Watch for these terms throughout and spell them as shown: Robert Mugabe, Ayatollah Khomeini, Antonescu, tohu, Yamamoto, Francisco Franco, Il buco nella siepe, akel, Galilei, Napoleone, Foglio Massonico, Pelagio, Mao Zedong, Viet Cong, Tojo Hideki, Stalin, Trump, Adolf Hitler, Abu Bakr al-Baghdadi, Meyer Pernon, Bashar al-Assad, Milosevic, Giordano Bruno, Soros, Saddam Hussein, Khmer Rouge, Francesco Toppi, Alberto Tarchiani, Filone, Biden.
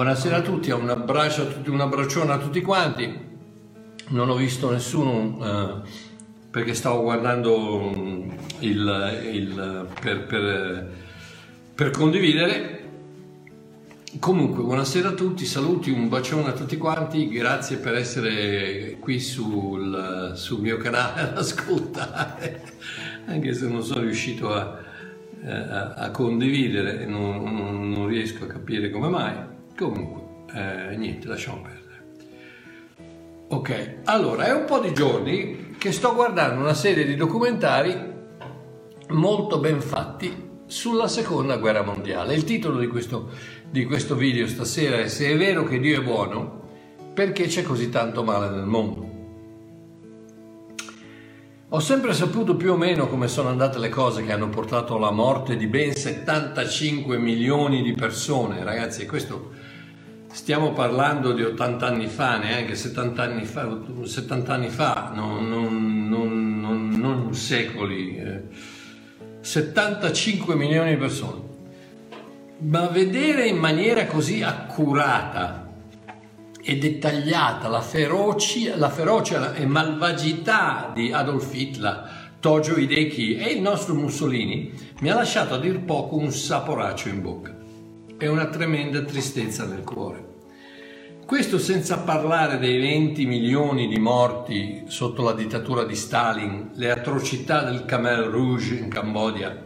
buonasera a tutti, un abbraccio a tutti, un abbraccione a tutti quanti. Non ho visto nessuno perché stavo guardando per condividere. Comunque, buonasera a tutti, saluti, un bacione a tutti quanti, grazie per essere qui sul mio canale ad ascoltare, anche se non sono riuscito a condividere, non riesco a capire come mai. Comunque, niente, lasciamo perdere. Ok, allora, è un po' di giorni che sto guardando una serie di documentari molto ben fatti sulla seconda guerra mondiale. Il titolo di questo video stasera è "Se è vero che Dio è buono, perché c'è così tanto male nel mondo?". Ho sempre saputo più o meno come sono andate le cose che hanno portato alla morte di ben 75 milioni di persone, ragazzi, questo stiamo parlando di 80 anni fa, neanche 70 anni fa, 70 anni fa, non secoli. 75 milioni di persone, ma vedere in maniera così accurata e dettagliata la ferocia e malvagità di Adolf Hitler, Tojo Hideki e il nostro Mussolini mi ha lasciato a dir poco un saporaccio in bocca e una tremenda tristezza nel cuore. Questo senza parlare dei 20 milioni di morti sotto la dittatura di Stalin, le atrocità del Khmer Rouge in Cambogia,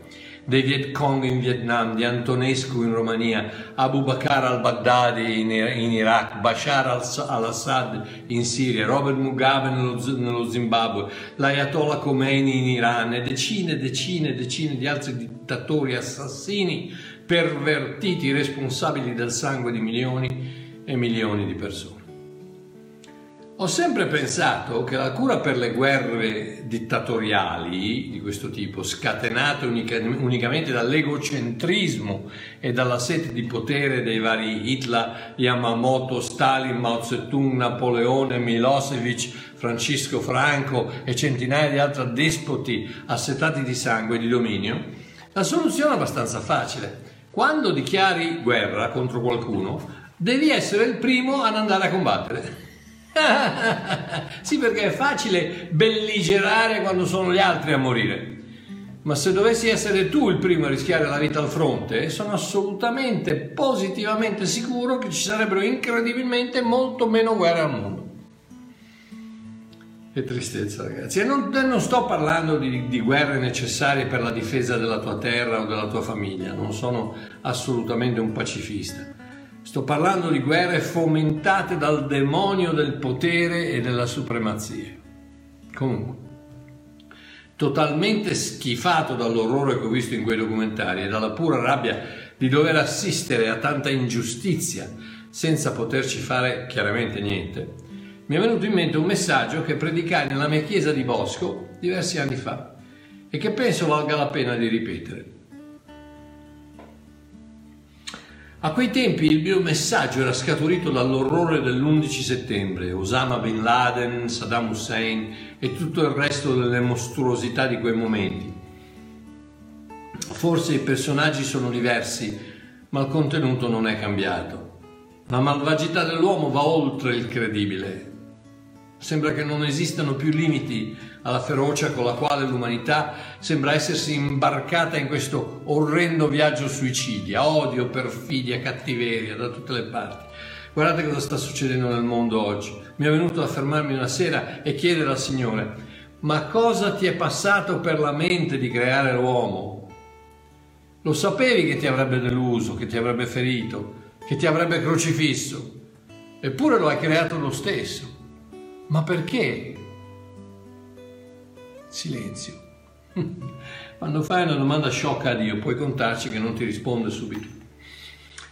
dei Viet Cong in Vietnam, di Antonescu in Romania, Abu Bakr al-Baghdadi in Iraq, Bashar al-Assad in Siria, Robert Mugabe nello Zimbabwe, l'Ayatollah Khomeini in Iran e decine e decine e decine di altri dittatori assassini, pervertiti, responsabili del sangue di milioni e milioni di persone. Ho sempre pensato che la cura per le guerre dittatoriali di questo tipo, scatenate unicamente dall'egocentrismo e dalla sete di potere dei vari Hitler, Yamamoto, Stalin, Mao Zedong, Napoleone, Milosevic, Francisco Franco e centinaia di altri despoti assetati di sangue e di dominio, la soluzione è abbastanza facile. Quando dichiari guerra contro qualcuno, devi essere il primo ad andare a combattere. Sì, perché è facile belligerare quando sono gli altri a morire, ma se dovessi essere tu il primo a rischiare la vita al fronte, sono assolutamente, positivamente sicuro che ci sarebbero incredibilmente molto meno guerre al mondo. Che tristezza, ragazzi. E non sto parlando di guerre necessarie per la difesa della tua terra o della tua famiglia, non sono assolutamente un pacifista. Sto parlando di guerre fomentate dal demonio del potere e della supremazia. Comunque, totalmente schifato dall'orrore che ho visto in quei documentari e dalla pura rabbia di dover assistere a tanta ingiustizia senza poterci fare chiaramente niente, mi è venuto in mente un messaggio che predicai nella mia chiesa di Bosco diversi anni fa e che penso valga la pena di ripetere. A quei tempi il mio messaggio era scaturito dall'orrore dell'11 settembre, Osama bin Laden, Saddam Hussein e tutto il resto delle mostruosità di quei momenti. Forse i personaggi sono diversi, ma il contenuto non è cambiato. La malvagità dell'uomo va oltre il credibile. Sembra che non esistano più limiti alla ferocia con la quale l'umanità sembra essersi imbarcata in questo orrendo viaggio suicidia, odio, perfidia, cattiveria da tutte le parti. Guardate cosa sta succedendo nel mondo oggi. Mi è venuto a fermarmi una sera e chiedere al Signore: ma cosa ti è passato per la mente di creare l'uomo? Lo sapevi che ti avrebbe deluso, che ti avrebbe ferito, che ti avrebbe crocifisso, eppure lo hai creato lo stesso. Ma perché? Silenzio. Quando fai una domanda sciocca a Dio, puoi contarci che non ti risponde subito.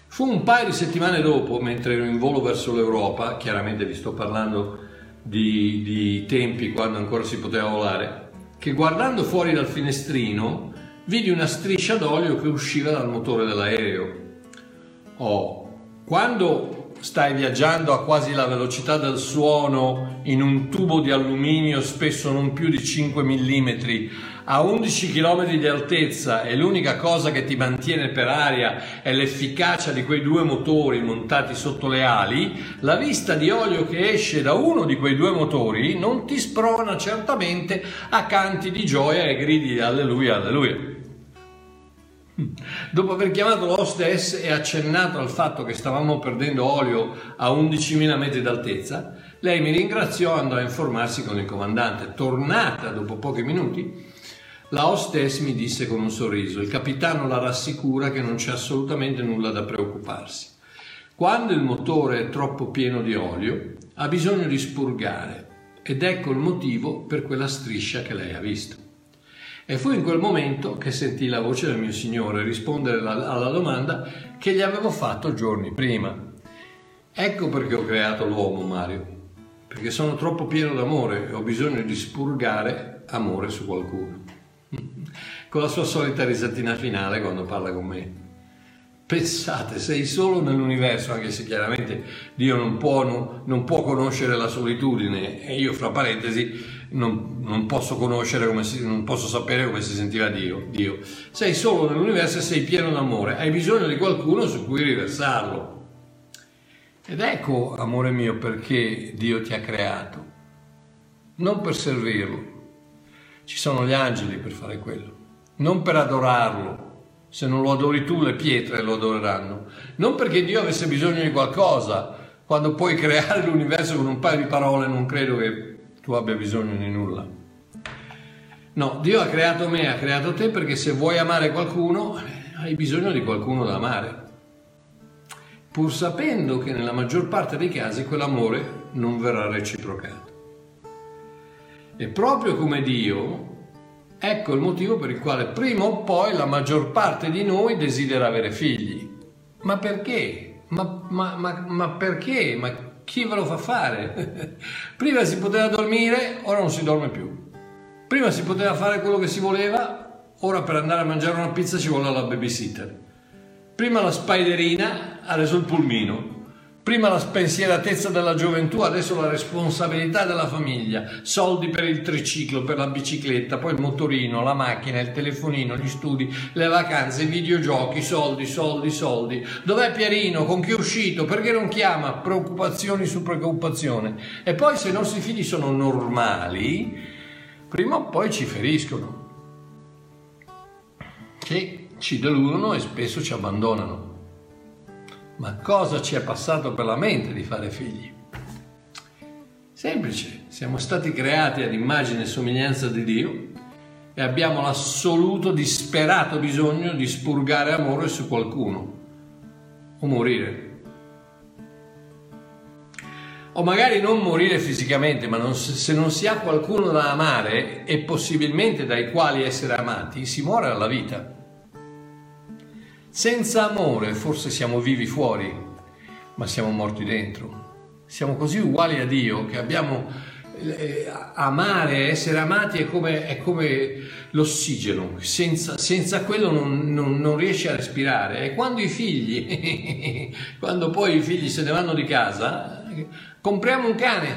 Fu un paio di settimane dopo, mentre ero in volo verso l'Europa, chiaramente vi sto parlando di tempi quando ancora si poteva volare, che guardando fuori dal finestrino vidi una striscia d'olio che usciva dal motore dell'aereo. Quando stai viaggiando a quasi la velocità del suono in un tubo di alluminio spesso non più di 5 mm a 11 km di altezza e l'unica cosa che ti mantiene per aria è l'efficacia di quei due motori montati sotto le ali, la vista di olio che esce da uno di quei due motori non ti sprona certamente a canti di gioia e gridi alleluia, alleluia. Dopo aver chiamato l'hostess e accennato al fatto che stavamo perdendo olio a 11.000 metri d'altezza, lei mi ringraziò e andò a informarsi con il comandante. Tornata dopo pochi minuti, la hostess mi disse con un sorriso: il capitano la rassicura che non c'è assolutamente nulla da preoccuparsi. Quando il motore è troppo pieno di olio, ha bisogno di spurgare, ed ecco il motivo per quella striscia che lei ha visto. E fu in quel momento che sentii la voce del mio Signore rispondere alla domanda che gli avevo fatto giorni prima. Ecco perché ho creato l'uomo, Mario, perché sono troppo pieno d'amore e ho bisogno di spurgare amore su qualcuno. Con la sua solita risatina finale quando parla con me. Pensate, sei solo nell'universo, anche se chiaramente Dio non può conoscere la solitudine, e io, fra parentesi, non posso sapere come si sentiva Dio. Sei solo nell'universo e sei pieno d'amore, hai bisogno di qualcuno su cui riversarlo. Ed ecco, amore mio, perché Dio ti ha creato, non per servirlo, ci sono gli angeli per fare quello, non per adorarlo, se non lo adori tu le pietre lo adoreranno, non perché Dio avesse bisogno di qualcosa, quando puoi creare l'universo con un paio di parole non credo che tu abbia bisogno di nulla. No, Dio ha creato me, ha creato te, perché se vuoi amare qualcuno hai bisogno di qualcuno da amare, pur sapendo che nella maggior parte dei casi quell'amore non verrà reciprocato. E proprio come Dio, ecco il motivo per il quale prima o poi la maggior parte di noi desidera avere figli. Ma perché? Ma perché? Ma chi ve lo fa fare? Prima si poteva dormire, ora non si dorme più. Prima si poteva fare quello che si voleva, ora per andare a mangiare una pizza ci vuole la babysitter. Prima la spiderina, adesso il pulmino. Prima la spensieratezza della gioventù, adesso la responsabilità della famiglia. Soldi per il triciclo, per la bicicletta, poi il motorino, la macchina, il telefonino, gli studi, le vacanze, i videogiochi, soldi. Dov'è Pierino? Con chi è uscito? Perché non chiama? Preoccupazioni su preoccupazione. E poi, se i nostri figli sono normali, prima o poi ci feriscono, che ci deludono e spesso ci abbandonano. Ma cosa ci è passato per la mente di fare figli? Semplice, siamo stati creati ad immagine e somiglianza di Dio e abbiamo l'assoluto disperato bisogno di spurgare amore su qualcuno o morire. O magari non morire fisicamente, ma se non si ha qualcuno da amare e possibilmente dai quali essere amati, si muore alla vita. Senza amore forse siamo vivi fuori, ma siamo morti dentro. Siamo così uguali a Dio che abbiamo amare, essere amati è come l'ossigeno, senza quello non riesci a respirare. E quando poi i figli se ne vanno di casa, compriamo un cane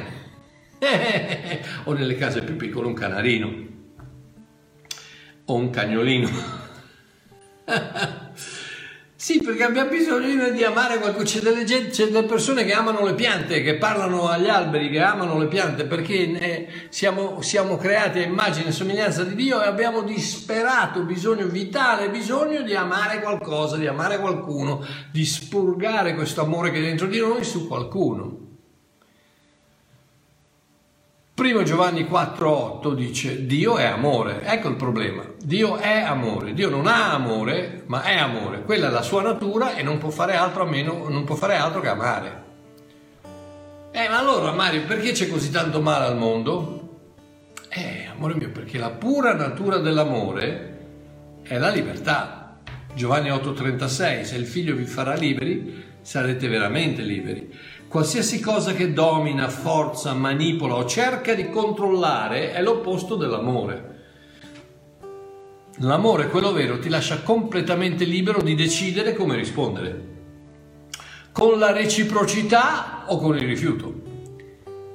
o nelle case più piccole un canarino o un cagnolino. Sì, perché abbiamo bisogno di amare qualcuno. C'è delle persone che amano le piante, che parlano agli alberi, che amano le piante, perché siamo creati a immagine e somiglianza di Dio e abbiamo disperato bisogno, vitale bisogno di amare qualcosa, di amare qualcuno, di spurgare questo amore che è dentro di noi su qualcuno. Primo Giovanni 4,8 dice: Dio è amore. Ecco il problema. Dio è amore. Dio non ha amore, ma è amore. Quella è la sua natura e non può fare altro che amare. Ma allora, Mario, perché c'è così tanto male al mondo? Amore mio, perché la pura natura dell'amore è la libertà. Giovanni 8,36: se il Figlio vi farà liberi, sarete veramente liberi. Qualsiasi cosa che domina, forza, manipola o cerca di controllare è l'opposto dell'amore. L'amore, quello vero, ti lascia completamente libero di decidere come rispondere, con la reciprocità o con il rifiuto.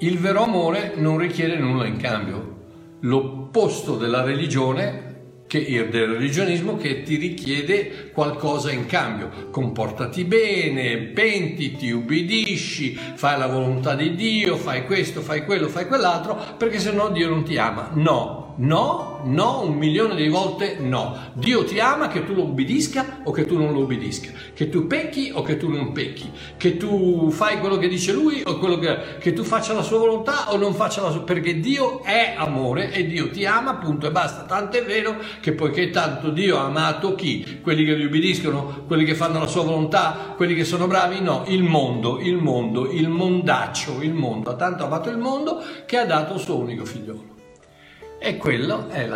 Il vero amore non richiede nulla in cambio. l'opposto della religione, del religionismo che ti richiede qualcosa in cambio: comportati bene, pentiti, ubbidisci, fai la volontà di Dio, fai questo, fai quello, fai quell'altro, perché sennò Dio non ti ama. No, no, no, 1.000.000 di volte no. Dio ti ama che tu lo ubbidisca o che tu non lo ubbidisca, che tu pecchi o che tu non pecchi, che tu fai quello che dice lui o quello che tu faccia la sua volontà o non faccia la sua, perché Dio è amore e Dio ti ama, punto e basta. Tanto è vero che poiché tanto Dio ha amato chi? Quelli che gli ubbidiscono, quelli che fanno la sua volontà, quelli che sono bravi? No, il mondo, il mondaccio, il mondo. Ha tanto amato il mondo che ha dato il suo unico figliolo. E quello è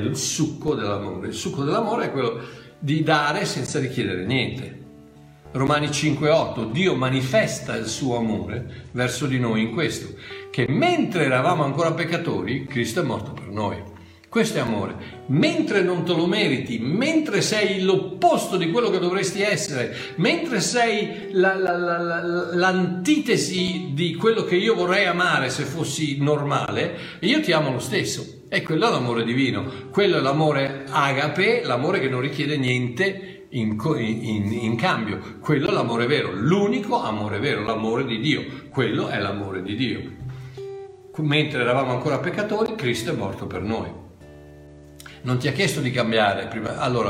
il succo dell'amore. Il succo dell'amore è quello di dare senza richiedere niente. Romani 5,8, Dio manifesta il suo amore verso di noi in questo, che mentre eravamo ancora peccatori, Cristo è morto per noi. Questo è amore. Mentre non te lo meriti, mentre sei l'opposto di quello che dovresti essere, mentre sei l'antitesi di quello che io vorrei amare se fossi normale, io ti amo lo stesso. E quello è l'amore divino. Quello è l'amore agape, l'amore che non richiede niente in cambio. Quello è l'amore vero, l'unico amore vero, l'amore di Dio. Quello è l'amore di Dio. Mentre eravamo ancora peccatori, Cristo è morto per noi. Non ti ha chiesto di cambiare,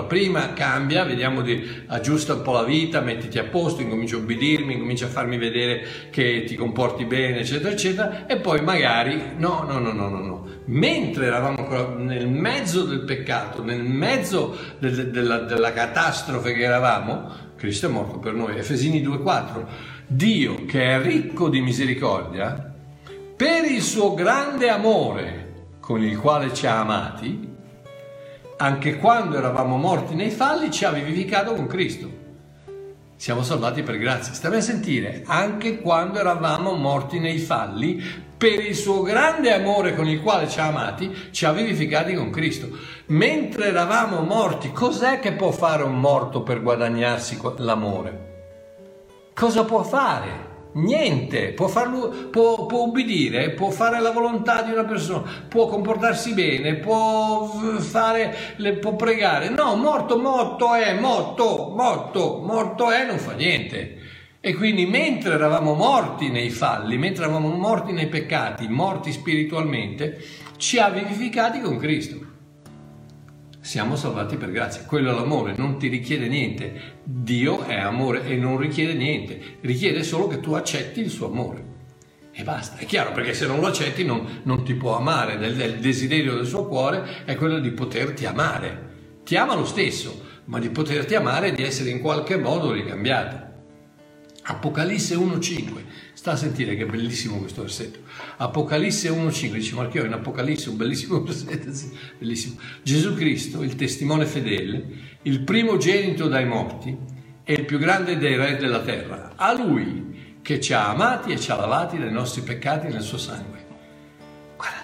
prima cambia, vediamo di aggiusta un po' la vita, mettiti a posto, incominci a ubbidirmi, incominci a farmi vedere che ti comporti bene, eccetera, eccetera, e poi magari, no. Mentre eravamo ancora nel mezzo del peccato, nel mezzo della catastrofe che eravamo, Cristo è morto per noi. Efesini 2,4, Dio che è ricco di misericordia, per il suo grande amore con il quale ci ha amati, anche quando eravamo morti nei falli, ci ha vivificato con Cristo. Siamo salvati per grazia. Stai a sentire, anche quando eravamo morti nei falli, per il suo grande amore con il quale ci ha amati, ci ha vivificati con Cristo. Mentre eravamo morti, cos'è che può fare un morto per guadagnarsi l'amore? Cosa può fare? Niente, può ubbidire, può fare la volontà di una persona, può comportarsi bene, può pregare. No, morto è, non fa niente. E quindi mentre eravamo morti nei falli, mentre eravamo morti nei peccati, morti spiritualmente, ci ha vivificati con Cristo. Siamo salvati per grazia. Quello è l'amore, non ti richiede niente. Dio è amore e non richiede niente, richiede solo che tu accetti il suo amore e basta. È chiaro, perché se non lo accetti non ti può amare. Il desiderio del suo cuore è quello di poterti amare. Ti ama lo stesso, ma di poterti amare e di essere in qualche modo ricambiato. Apocalisse 1,5, sta a sentire che è bellissimo questo versetto. Apocalisse 1,5, dice Marchiò, in Apocalisse un bellissimo versetto, bellissimo. Gesù Cristo, il testimone fedele, il primogenito dai morti e il più grande dei re della terra, a lui che ci ha amati e ci ha lavati dai nostri peccati nel suo sangue. Guarda,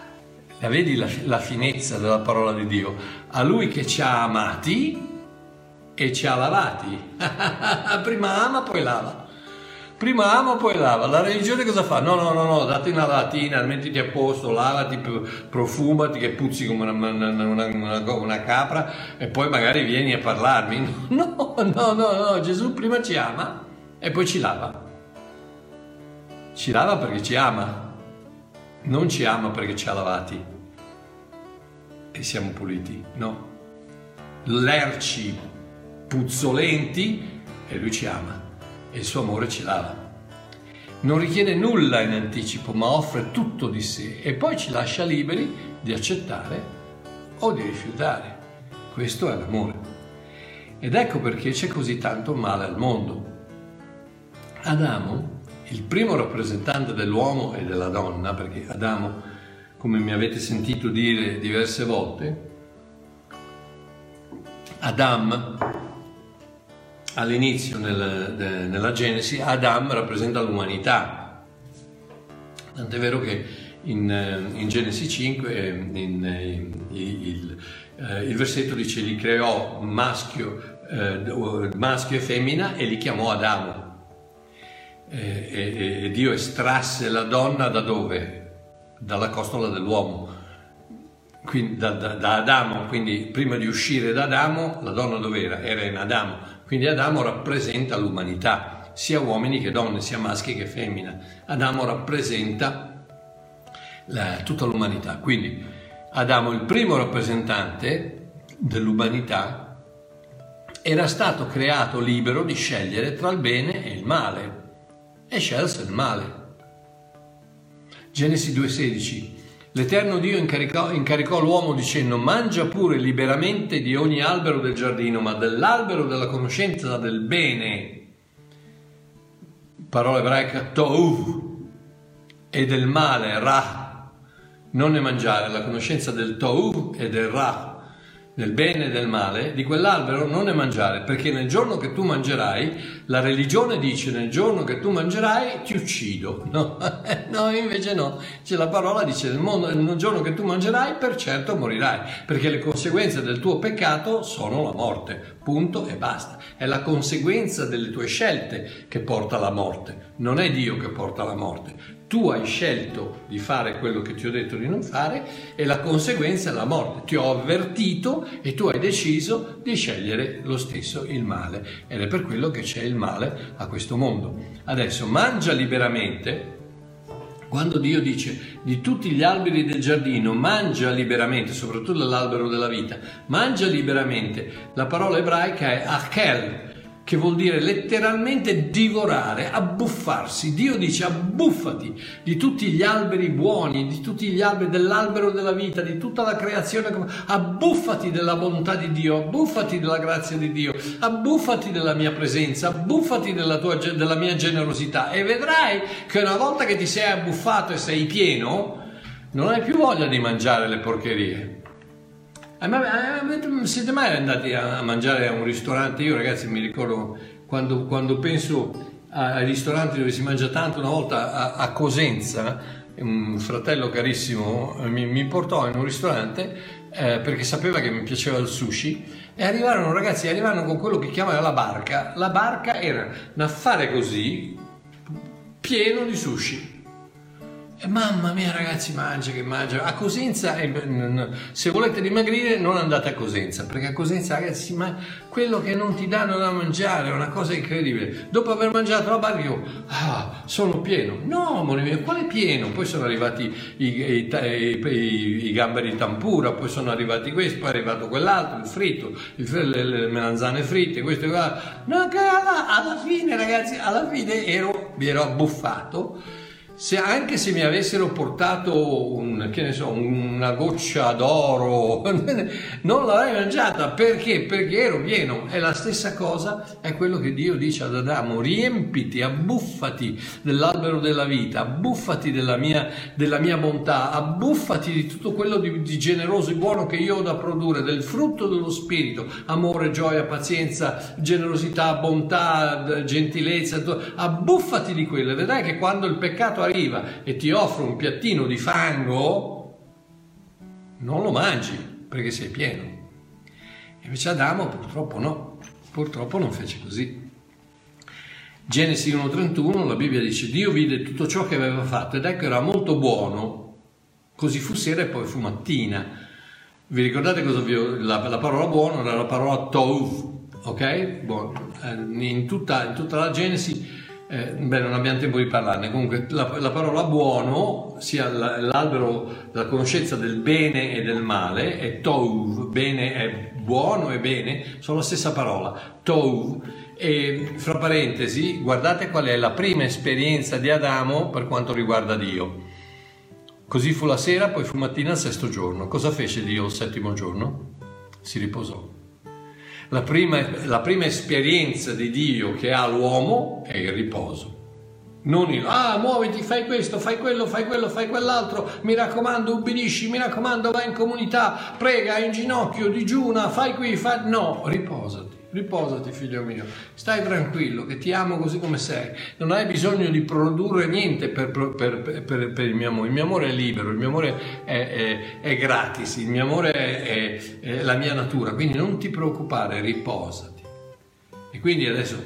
la vedi la finezza della parola di Dio? A lui che ci ha amati e ci ha lavati. Prima ama, poi lava. Prima ama, poi lava. La religione cosa fa? No, date una lavatina, mettiti a posto, lavati, profumati, che puzzi come una capra, e poi magari vieni a parlarmi. No, Gesù prima ci ama e poi ci lava. Ci lava perché ci ama, non ci ama perché ci ha lavati e siamo puliti, no. Lerci, puzzolenti, e lui ci ama. E il suo amore ci lava. Non richiede nulla in anticipo, ma offre tutto di sé e poi ci lascia liberi di accettare o di rifiutare. Questo è l'amore. Ed ecco perché c'è così tanto male al mondo. Adamo, il primo rappresentante dell'uomo e della donna, perché Adamo, come mi avete sentito dire diverse volte, Adam, all'inizio nella Genesi, Adam rappresenta l'umanità. Tant'è vero che in Genesi 5 il versetto dice: li creò maschio e femmina e li chiamò Adamo. E Dio estrasse la donna da dove? Dalla costola dell'uomo. quindi, da Adamo, quindi prima di uscire da Adamo la donna dov'era? Era in Adamo, quindi Adamo rappresenta l'umanità, sia uomini che donne, sia maschi che femmina. Adamo rappresenta tutta l'umanità, quindi Adamo, il primo rappresentante dell'umanità, era stato creato libero di scegliere tra il bene e il male e scelse il male. Genesi 2,16. L'Eterno Dio incaricò l'uomo dicendo: mangia pure liberamente di ogni albero del giardino, ma dell'albero della conoscenza del bene, parola ebraica tohu, e del male ra, non ne mangiare. La conoscenza del tohu e del ra, del bene e del male, di quell'albero non ne mangiare, perché nel giorno che tu mangerai, la religione dice nel giorno che tu mangerai ti uccido, no? No, invece no, c'è la parola, dice nel giorno che tu mangerai per certo morirai, perché le conseguenze del tuo peccato sono la morte, punto e basta. È la conseguenza delle tue scelte che porta alla morte, non è Dio che porta alla morte. Tu hai scelto di fare quello che ti ho detto di non fare e la conseguenza è la morte. Ti ho avvertito e tu hai deciso di scegliere lo stesso il male, ed è per quello che c'è il male a questo mondo. Adesso mangia liberamente. Quando Dio dice di tutti gli alberi del giardino mangia liberamente, soprattutto l'albero della vita, mangia liberamente, la parola ebraica è akel, che vuol dire letteralmente divorare, abbuffarsi. Dio dice abbuffati di tutti gli alberi buoni, di tutti gli alberi dell'albero della vita, di tutta la creazione, abbuffati della bontà di Dio, abbuffati della grazia di Dio, abbuffati della mia presenza, abbuffati della mia generosità, e vedrai che una volta che ti sei abbuffato e sei pieno, non hai più voglia di mangiare le porcherie. Siete mai andati a mangiare a un ristorante? Io, ragazzi, mi ricordo quando penso ai ristoranti dove si mangia tanto. Una volta a Cosenza un fratello carissimo mi portò in un ristorante perché sapeva che mi piaceva il sushi, e arrivarono con quello che chiamano la barca. La barca era un affare così pieno di sushi. Mamma mia, ragazzi, mangia. A Cosenza, se volete dimagrire, non andate a Cosenza, perché a Cosenza, ragazzi, ma quello che non ti danno da mangiare è una cosa incredibile. Dopo aver mangiato la barca, io sono pieno. No, amore mio, quale pieno? Poi sono arrivati i gamberi tempura, poi sono arrivati questi, poi è arrivato quell'altro, il fritto, le melanzane fritte, questo e quello. No, che alla fine, ragazzi, mi ero abbuffato. Se anche se mi avessero portato una goccia d'oro non l'avrei mangiata, perché ero pieno. E la stessa cosa è quello che Dio dice ad Adamo: riempiti, abbuffati dell'albero della vita, abbuffati della mia bontà, abbuffati di tutto quello di generoso e buono che io ho da produrre, del frutto dello spirito, amore, gioia, pazienza, generosità, bontà, gentilezza, abbuffati di quello, e vedrai che quando il peccato arriva e ti offre un piattino di fango non lo mangi perché sei pieno. E invece Adamo purtroppo non fece così. Genesi 1,31, la Bibbia dice: Dio vide tutto ciò che aveva fatto ed ecco era molto buono. Così fu sera e poi fu mattina. Vi ricordate cosa la parola buono era la parola tov, ok? Buono. In tutta la Genesi non abbiamo tempo di parlarne. Comunque la parola buono, sia l'albero della conoscenza del bene e del male, è tov, bene è buono e bene, sono la stessa parola, tov. E fra parentesi, guardate qual è la prima esperienza di Adamo per quanto riguarda Dio. Così fu la sera, poi fu mattina al sesto giorno. Cosa fece Dio il settimo giorno? Si riposò. La prima esperienza di Dio che ha l'uomo è il riposo. Non il muoviti, fai questo, fai quello, fai quello, fai quell'altro, mi raccomando ubbidisci, mi raccomando vai in comunità, prega in ginocchio, digiuna, fai qui, fai... No, riposati figlio mio, stai tranquillo che ti amo così come sei, non hai bisogno di produrre niente per il mio amore è libero, il mio amore è gratis, il mio amore è la mia natura, quindi non ti preoccupare, riposati. E quindi adesso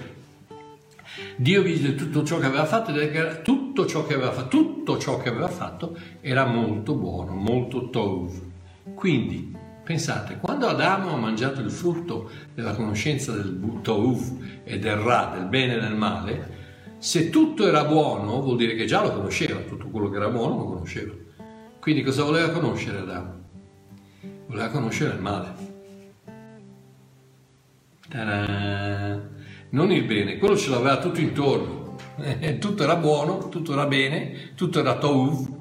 Dio vide tutto ciò che aveva fatto ed tutto ciò che aveva fatto era molto buono, molto tov. Quindi, pensate, quando Adamo ha mangiato il frutto della conoscenza del Tov e del Ra, del bene e del male, se tutto era buono vuol dire che già lo conosceva, tutto quello che era buono lo conosceva. Quindi cosa voleva conoscere Adamo? Voleva conoscere il male. Ta-da! Non il bene, quello ce l'aveva tutto intorno. Tutto era buono, tutto era bene, tutto era Tov,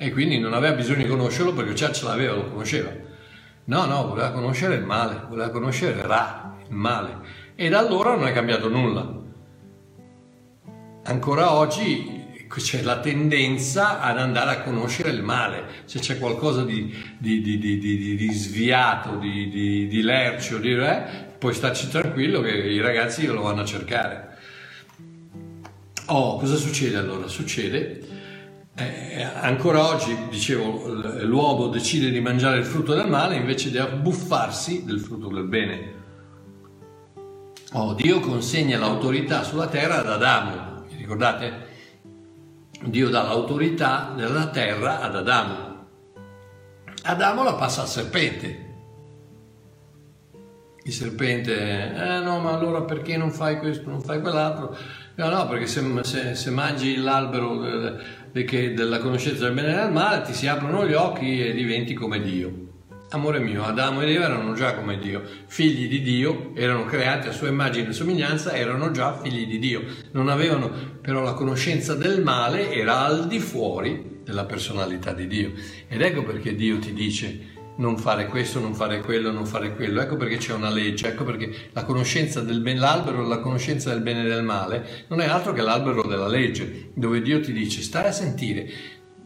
e quindi non aveva bisogno di conoscerlo perché già ce l'aveva, lo conosceva. No, voleva conoscere il male, voleva conoscere Ra, il male. E da allora non è cambiato nulla. Ancora oggi c'è la tendenza ad andare a conoscere il male. Se c'è qualcosa di sviato, di lercio, puoi starci tranquillo che i ragazzi lo vanno a cercare. Cosa succede allora? Succede... ancora oggi, dicevo, l'uomo decide di mangiare il frutto del male invece di abbuffarsi del frutto del bene. Dio consegna l'autorità sulla terra ad Adamo, vi ricordate? Dio dà l'autorità della terra ad Adamo. Adamo la passa al serpente. Il serpente, no, ma allora perché non fai questo, non fai quell'altro? No, perché se mangi l'albero della conoscenza del bene e del male ti si aprono gli occhi e diventi come Dio. Amore mio, Adamo ed Eva erano già come Dio, figli di Dio, erano creati a sua immagine e somiglianza, erano già figli di Dio. Non avevano però la conoscenza del male, era al di fuori della personalità di Dio. Ed ecco perché Dio ti dice non fare questo, non fare quello, non fare quello. Ecco perché c'è una legge, ecco perché la conoscenza del bene, l'albero, la conoscenza del bene e del male non è altro che l'albero della legge, dove Dio ti dice stai a sentire,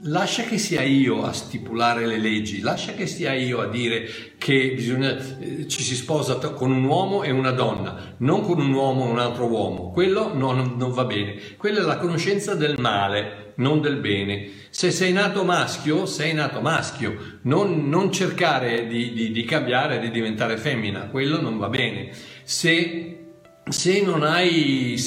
lascia che sia io a stipulare le leggi, lascia che sia io a dire che bisogna ci si sposa con un uomo e una donna, non con un uomo e un altro uomo. Quello non va bene. Quella è la conoscenza del male, non del bene. Se sei nato maschio, sei nato maschio. Non cercare di cambiare, di diventare femmina. Quello non va bene. Se non hai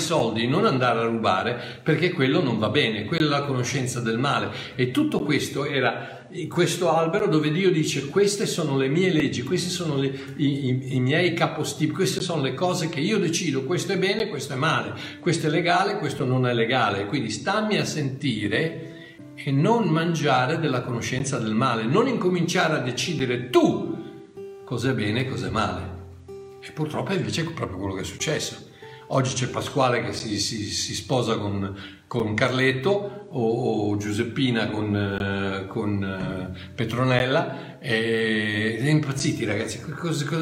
soldi, non andare a rubare, perché quello non va bene, quella è la conoscenza del male. E tutto questo era questo albero dove Dio dice queste sono le mie leggi, questi sono i miei capostipiti, queste sono le cose che io decido, questo è bene, questo è male, questo è legale, questo non è legale. Quindi stammi a sentire e non mangiare della conoscenza del male, non incominciare a decidere tu cos'è bene e cos'è male. E purtroppo invece è proprio quello che è successo. Oggi c'è Pasquale che si sposa con Carletto o Giuseppina con Petronella e impazziti ragazzi.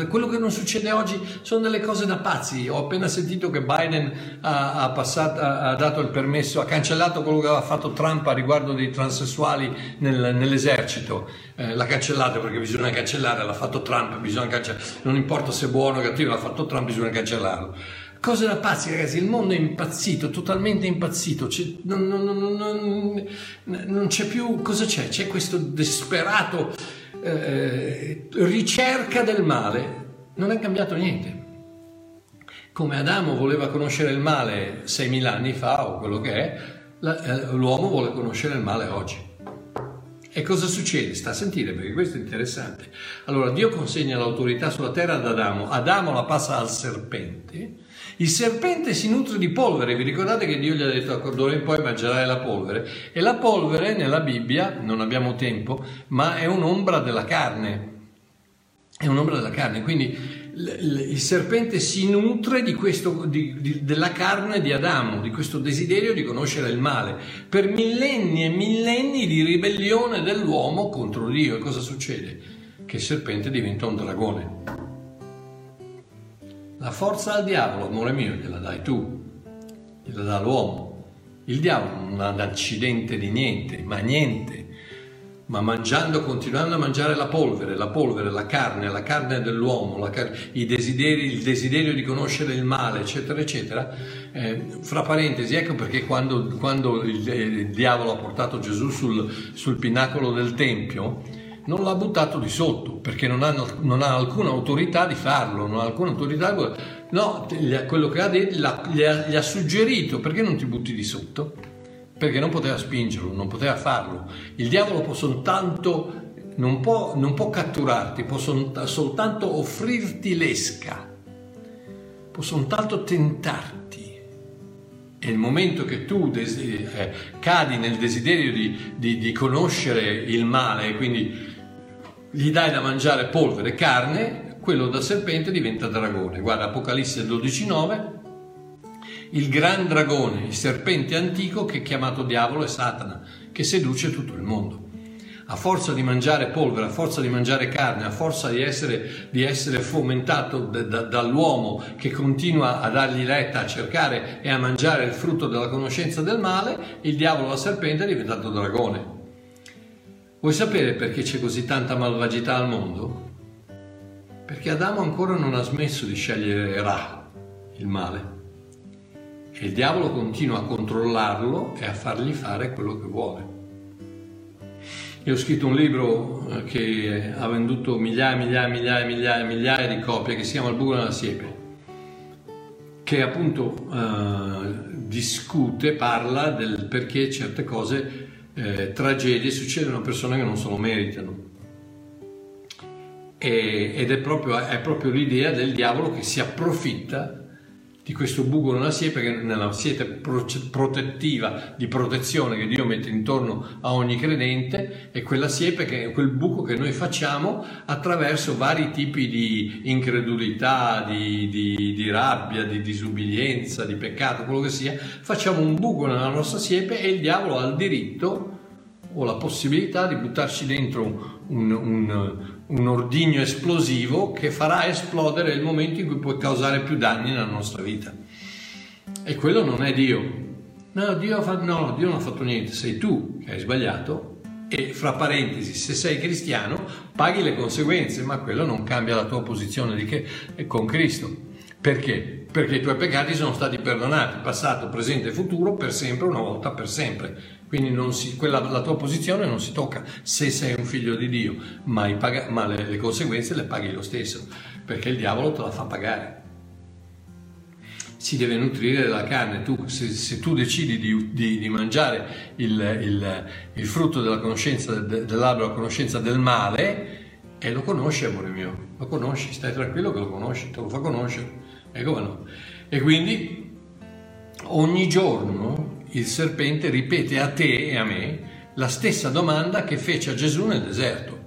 Quello che non succede oggi sono delle cose da pazzi. Ho appena sentito che Biden ha dato il permesso, ha cancellato quello che aveva fatto Trump a riguardo dei transessuali nell'esercito. L'ha cancellato perché bisogna cancellare, l'ha fatto Trump, bisogna cancellare. Non importa se è buono o cattivo, l'ha fatto Trump, bisogna cancellarlo. Cose da pazzi ragazzi, il mondo è impazzito, totalmente impazzito, non c'è più, cosa c'è? C'è questo disperato ricerca del male, non è cambiato niente. Come Adamo voleva conoscere il male 6.000 anni fa o quello che è, l'uomo vuole conoscere il male oggi. E cosa succede? Sta a sentire perché questo è interessante. Allora Dio consegna l'autorità sulla terra ad Adamo, Adamo la passa al serpente, il serpente si nutre di polvere, vi ricordate che Dio gli ha detto d'ora in poi mangerai la polvere? E la polvere nella Bibbia, non abbiamo tempo, ma è un'ombra della carne, è un'ombra della carne, quindi il serpente si nutre di questo, della carne di Adamo, di questo desiderio di conoscere il male, per millenni e millenni di ribellione dell'uomo contro Dio. E cosa succede? Che il serpente diventa un dragone. La forza al diavolo, amore mio, gliela dai tu, gliela dà l'uomo. Il diavolo non ha un accidente di niente. Ma continuando a mangiare la polvere, la carne dell'uomo, il desiderio di conoscere il male, eccetera, eccetera. Fra parentesi, ecco perché quando il diavolo ha portato Gesù sul pinnacolo del Tempio, non l'ha buttato di sotto, perché non ha alcuna autorità di farlo, non ha alcuna autorità. No, quello che ha detto, gli ha suggerito, perché non ti butti di sotto? Perché non poteva spingerlo, non poteva farlo. Il diavolo può soltanto non può catturarti, può soltanto offrirti l'esca, può soltanto tentarti. E il momento che tu cadi nel desiderio di conoscere il male, e quindi gli dai da mangiare polvere e carne, quello da serpente diventa dragone. Guarda, Apocalisse 12,9, il gran dragone, il serpente antico che è chiamato diavolo e Satana, che seduce tutto il mondo. A forza di mangiare polvere, a forza di mangiare carne, a forza di essere fomentato dall'uomo che continua a dargli retta, a cercare e a mangiare il frutto della conoscenza del male, il diavolo, la serpente, è diventato dragone. Vuoi sapere perché c'è così tanta malvagità al mondo? Perché Adamo ancora non ha smesso di scegliere Ra, il male, e il diavolo continua a controllarlo e a fargli fare quello che vuole. Io ho scritto un libro che ha venduto migliaia di copie, che si chiama Il buco nella siepe, che appunto parla del perché certe cose, tragedie, succedono a persone che non se lo meritano. Ed è proprio l'idea del diavolo che si approfitta di questo buco nella siepe, che è una siepe protettiva, di protezione che Dio mette intorno a ogni credente, e quella siepe, che è quel buco che noi facciamo attraverso vari tipi di incredulità, di rabbia, di disubbidienza, di peccato, quello che sia. Facciamo un buco nella nostra siepe e il diavolo ha il diritto o la possibilità di buttarci dentro un ordigno esplosivo che farà esplodere il momento in cui può causare più danni nella nostra vita. E quello non è Dio. Dio non ha fatto niente, sei tu che hai sbagliato, e fra parentesi, se sei cristiano paghi le conseguenze, ma quello non cambia la tua posizione con Cristo. Perché? Perché i tuoi peccati sono stati perdonati, passato, presente e futuro, per sempre, una volta per sempre. Quindi la tua posizione non si tocca se sei un figlio di Dio, ma le conseguenze le paghi lo stesso, perché il diavolo te la fa pagare. Si deve nutrire della carne. Se tu decidi di mangiare il frutto della conoscenza dell'albero, la conoscenza del male, e lo conosci, amore mio, lo conosci, stai tranquillo che lo conosci, te lo fa conoscere. E come no? E quindi ogni giorno il serpente ripete a te e a me la stessa domanda che fece a Gesù nel deserto,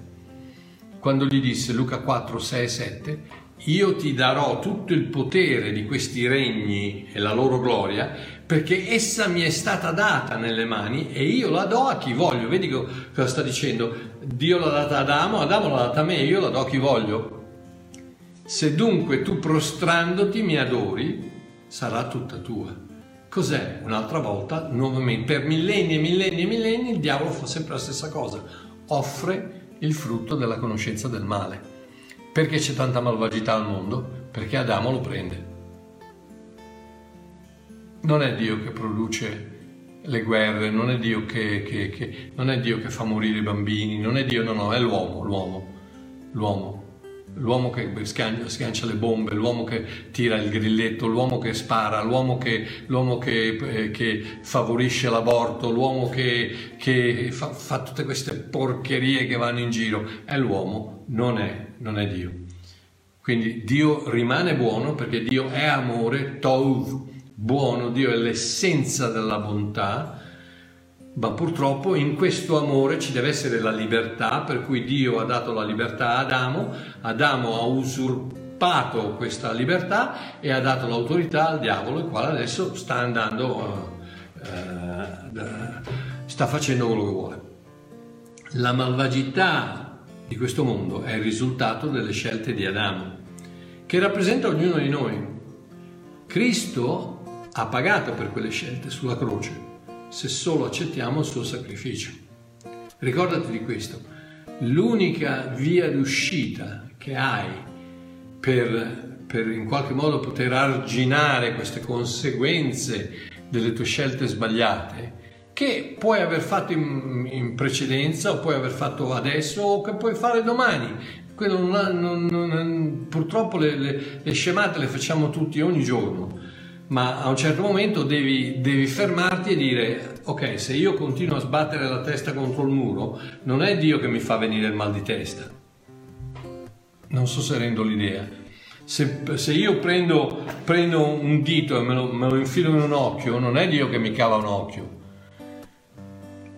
quando gli disse, Luca 4, 6, 7, io ti darò tutto il potere di questi regni e la loro gloria, perché essa mi è stata data nelle mani e io la do a chi voglio. Vedi cosa sta dicendo? Dio l'ha data ad Adamo, Adamo l'ha data a me, io la do a chi voglio. Se dunque tu prostrandoti mi adori, sarà tutta tua. Cos'è? Un'altra volta, nuovamente, per millenni e millenni e millenni, il diavolo fa sempre la stessa cosa, offre il frutto della conoscenza del male. Perché c'è tanta malvagità al mondo? Perché Adamo lo prende. Non è Dio che produce le guerre, non è Dio che non è Dio che fa morire i bambini, non è Dio, no, è l'uomo. L'uomo che sgancia le bombe, l'uomo che tira il grilletto, l'uomo che spara, l'uomo che favorisce l'aborto, l'uomo che fa tutte queste porcherie che vanno in giro. È l'uomo, non è Dio. Quindi Dio rimane buono, perché Dio è amore, Tov, buono, Dio è l'essenza della bontà. Ma purtroppo in questo amore ci deve essere la libertà, per cui Dio ha dato la libertà a Adamo, Adamo ha usurpato questa libertà e ha dato l'autorità al diavolo, il quale adesso sta andando, sta facendo quello che vuole. La malvagità di questo mondo è il risultato delle scelte di Adamo, che rappresenta ognuno di noi. Cristo ha pagato per quelle scelte sulla croce, se solo accettiamo il suo sacrificio. Ricordati di questo. L'unica via d'uscita che hai per in qualche modo poter arginare queste conseguenze delle tue scelte sbagliate, che puoi aver fatto in precedenza, o puoi aver fatto adesso, o che puoi fare domani. Quello purtroppo le scemate le facciamo tutti ogni giorno. ma a un certo momento devi fermarti e dire: ok, se io continuo a sbattere la testa contro il muro, non è Dio che mi fa venire il mal di testa. Non so se rendo l'idea. Se io prendo un dito e me lo infilo in un occhio, non è Dio che mi cava un occhio.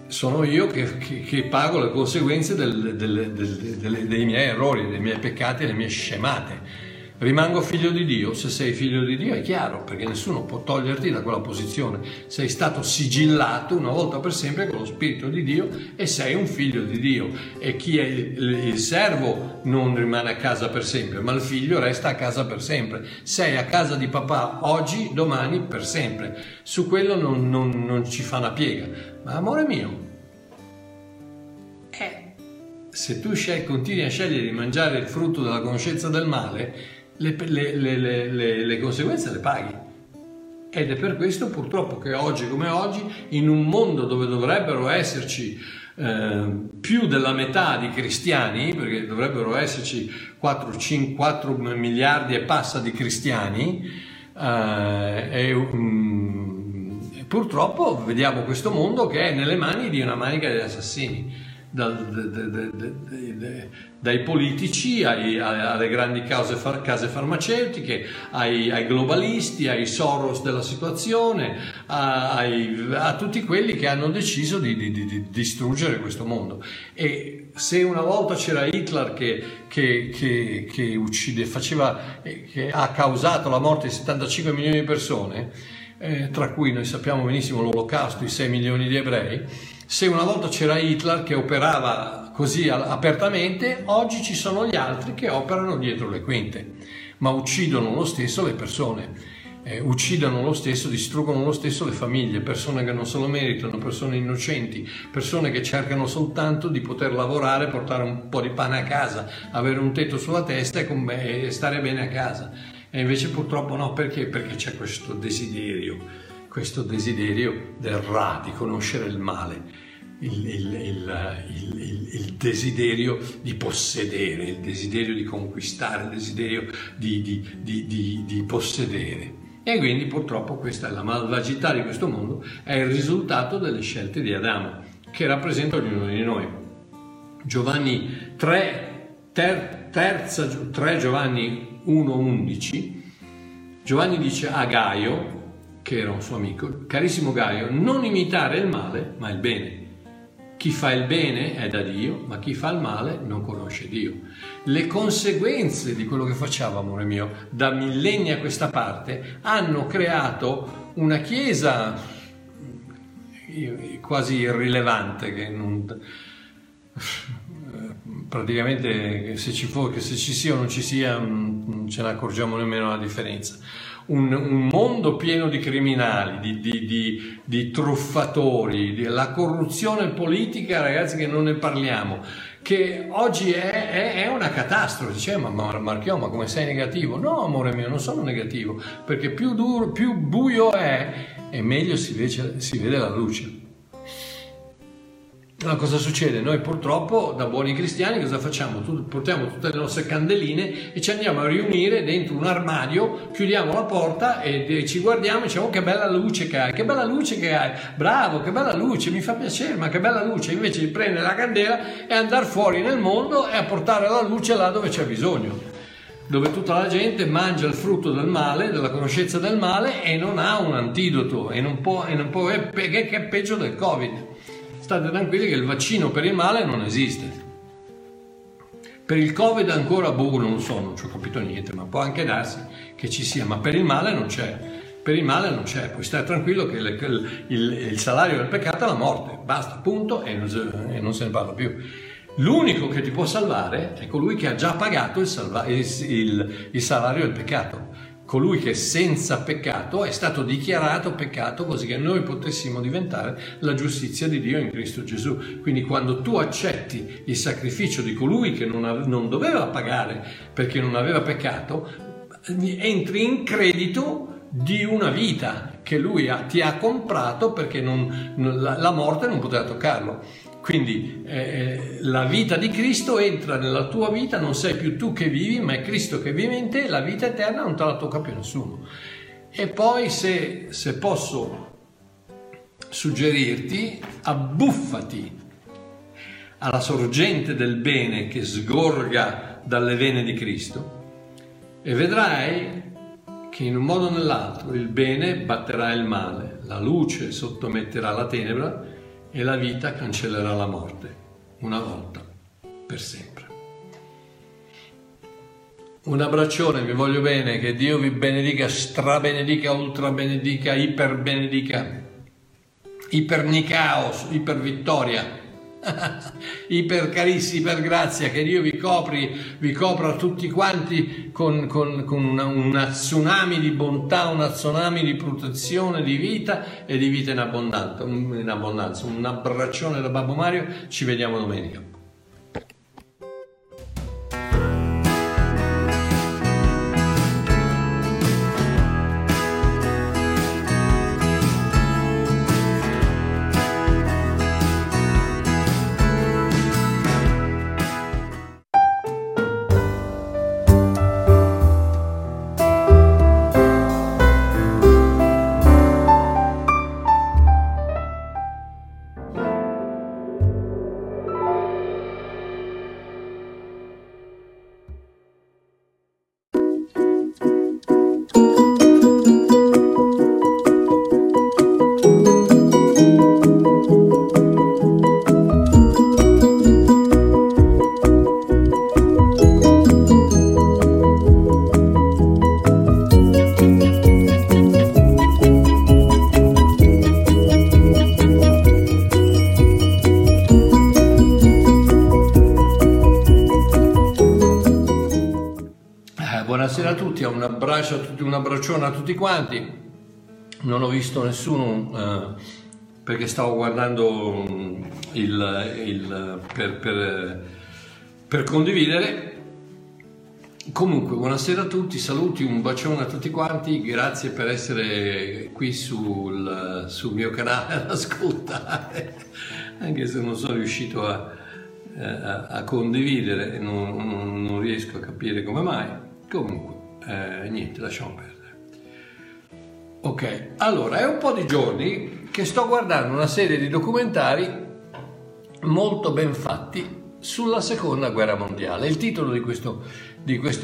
Sono io che pago le conseguenze dei miei errori, dei miei peccati, delle mie scemate. Rimango figlio di Dio. Se sei figlio di Dio è chiaro, perché nessuno può toglierti da quella posizione. Sei stato sigillato una volta per sempre con lo Spirito di Dio e sei un figlio di Dio. E chi è il servo non rimane a casa per sempre, ma il figlio resta a casa per sempre. Sei a casa di papà oggi, domani, per sempre. Su quello non ci fa una piega. Ma amore mio, se tu continui a scegliere di mangiare il frutto della conoscenza del male, le conseguenze le paghi. Ed è per questo purtroppo che oggi come oggi, in un mondo dove dovrebbero esserci più della metà di cristiani, perché dovrebbero esserci 4 miliardi e passa di cristiani, purtroppo vediamo questo mondo che è nelle mani di una manica di assassini, dai politici alle grandi case farmaceutiche, ai globalisti, ai Soros della situazione, a tutti quelli che hanno deciso di distruggere questo mondo. E se una volta c'era Hitler che uccide, che ha causato la morte di 75 milioni di persone, tra cui noi sappiamo benissimo l'Olocausto, i 6 milioni di ebrei. Se una volta c'era Hitler che operava così apertamente, oggi ci sono gli altri che operano dietro le quinte, ma uccidono lo stesso le persone, uccidono lo stesso, distruggono lo stesso le famiglie, persone che non se lo meritano, persone innocenti, persone che cercano soltanto di poter lavorare, portare un po' di pane a casa, avere un tetto sulla testa e stare bene a casa. E invece purtroppo no, perché? Perché c'è questo desiderio del Ra, di conoscere il male, il desiderio di possedere, il desiderio di conquistare, il desiderio di possedere. E quindi purtroppo questa è la malvagità di questo mondo, è il risultato delle scelte di Adamo, che rappresenta ognuno di noi. Giovanni 3 Giovanni 1,11, Giovanni dice a Gaio, che era un suo amico: carissimo Gaio, non imitare il male, ma il bene. Chi fa il bene è da Dio, ma chi fa il male non conosce Dio. Le conseguenze di quello che facciamo, amore mio, da millenni a questa parte, hanno creato una chiesa quasi irrilevante, che non... praticamente se ci sia o non ci sia non ce ne accorgiamo nemmeno la differenza. Un mondo pieno di criminali, di truffatori, la corruzione politica, ragazzi, che non ne parliamo, che oggi è una catastrofe. Dice: ma come sei negativo? No, amore mio, non sono negativo, perché più duro, più buio è, e meglio si vede la luce. Allora, cosa succede? Noi purtroppo da buoni cristiani cosa facciamo? Portiamo tutte le nostre candeline e ci andiamo a riunire dentro un armadio, chiudiamo la porta e ci guardiamo e diciamo: che bella luce che hai, che bella luce che hai, bravo, che bella luce, mi fa piacere, ma che bella luce. Invece di prendere la candela e andare fuori nel mondo e a portare la luce là dove c'è bisogno, dove tutta la gente mangia il frutto del male, della conoscenza del male, e non ha un antidoto, e non può che è peggio del Covid. State tranquilli che il vaccino per il male non esiste. Per il Covid ancora non lo so, non ci ho capito niente, ma può anche darsi che ci sia, ma per il male non c'è. Per il male non c'è, puoi stare tranquillo che il salario del peccato è la morte, basta, punto, e non se ne parla più. L'unico che ti può salvare è colui che ha già pagato il salario del peccato. Colui che senza peccato è stato dichiarato peccato, così che noi potessimo diventare la giustizia di Dio in Cristo Gesù. Quindi quando tu accetti il sacrificio di colui che non doveva pagare perché non aveva peccato, entri in credito di una vita che lui ti ha comprato, perché la morte non poteva toccarlo. Quindi la vita di Cristo entra nella tua vita, non sei più tu che vivi, ma è Cristo che vive in te, la vita eterna non te la tocca più nessuno. E poi, se posso suggerirti, abbuffati alla sorgente del bene che sgorga dalle vene di Cristo e vedrai che in un modo o nell'altro il bene batterà il male, la luce sottometterà la tenebra e la vita cancellerà la morte, una volta per sempre. Un abbraccione, vi voglio bene, che Dio vi benedica, strabenedica, ultrabenedica, iperbenedica, ipernicaos, ipervittoria, ipercarissi, ipergrazia, che Dio vi copra tutti quanti con una tsunami di bontà, una tsunami di protezione, di vita e di vita in abbondanza. Un abbraccione da Babbo Mario, ci vediamo domenica. Un abbraccione a tutti quanti. Non ho visto nessuno perché stavo guardando per condividere. Comunque, buonasera a tutti, saluti, un bacione a tutti quanti, grazie per essere qui sul mio canale ad ascoltare, anche se non sono riuscito a condividere, non riesco a capire come mai. Comunque, niente, lasciamo perdere. Ok, allora, è un po' di giorni che sto guardando una serie di documentari molto ben fatti sulla seconda guerra mondiale. Il titolo di questo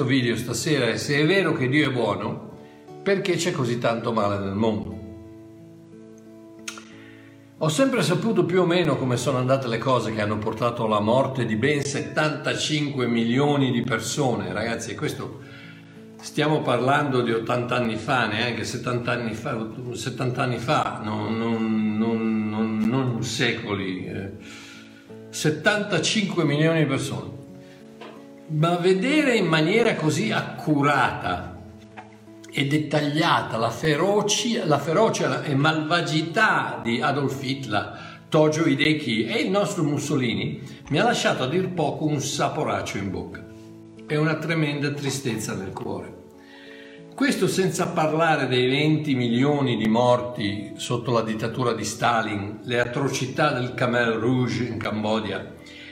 video stasera è "Se è vero che Dio è buono, perché c'è così tanto male nel mondo?". Ho sempre saputo più o meno come sono andate le cose che hanno portato alla morte di ben 75 milioni di persone, ragazzi, questo. Stiamo parlando di 80 anni fa, neanche 70 anni fa, non secoli, 75 milioni di persone. Ma vedere in maniera così accurata e dettagliata la ferocia e malvagità di Adolf Hitler, Tojo Hideki e il nostro Mussolini mi ha lasciato a dir poco un saporaccio in bocca e una tremenda tristezza nel cuore. Questo senza parlare dei 20 milioni di morti sotto la dittatura di Stalin, le atrocità del Khmer Rouge in Cambogia,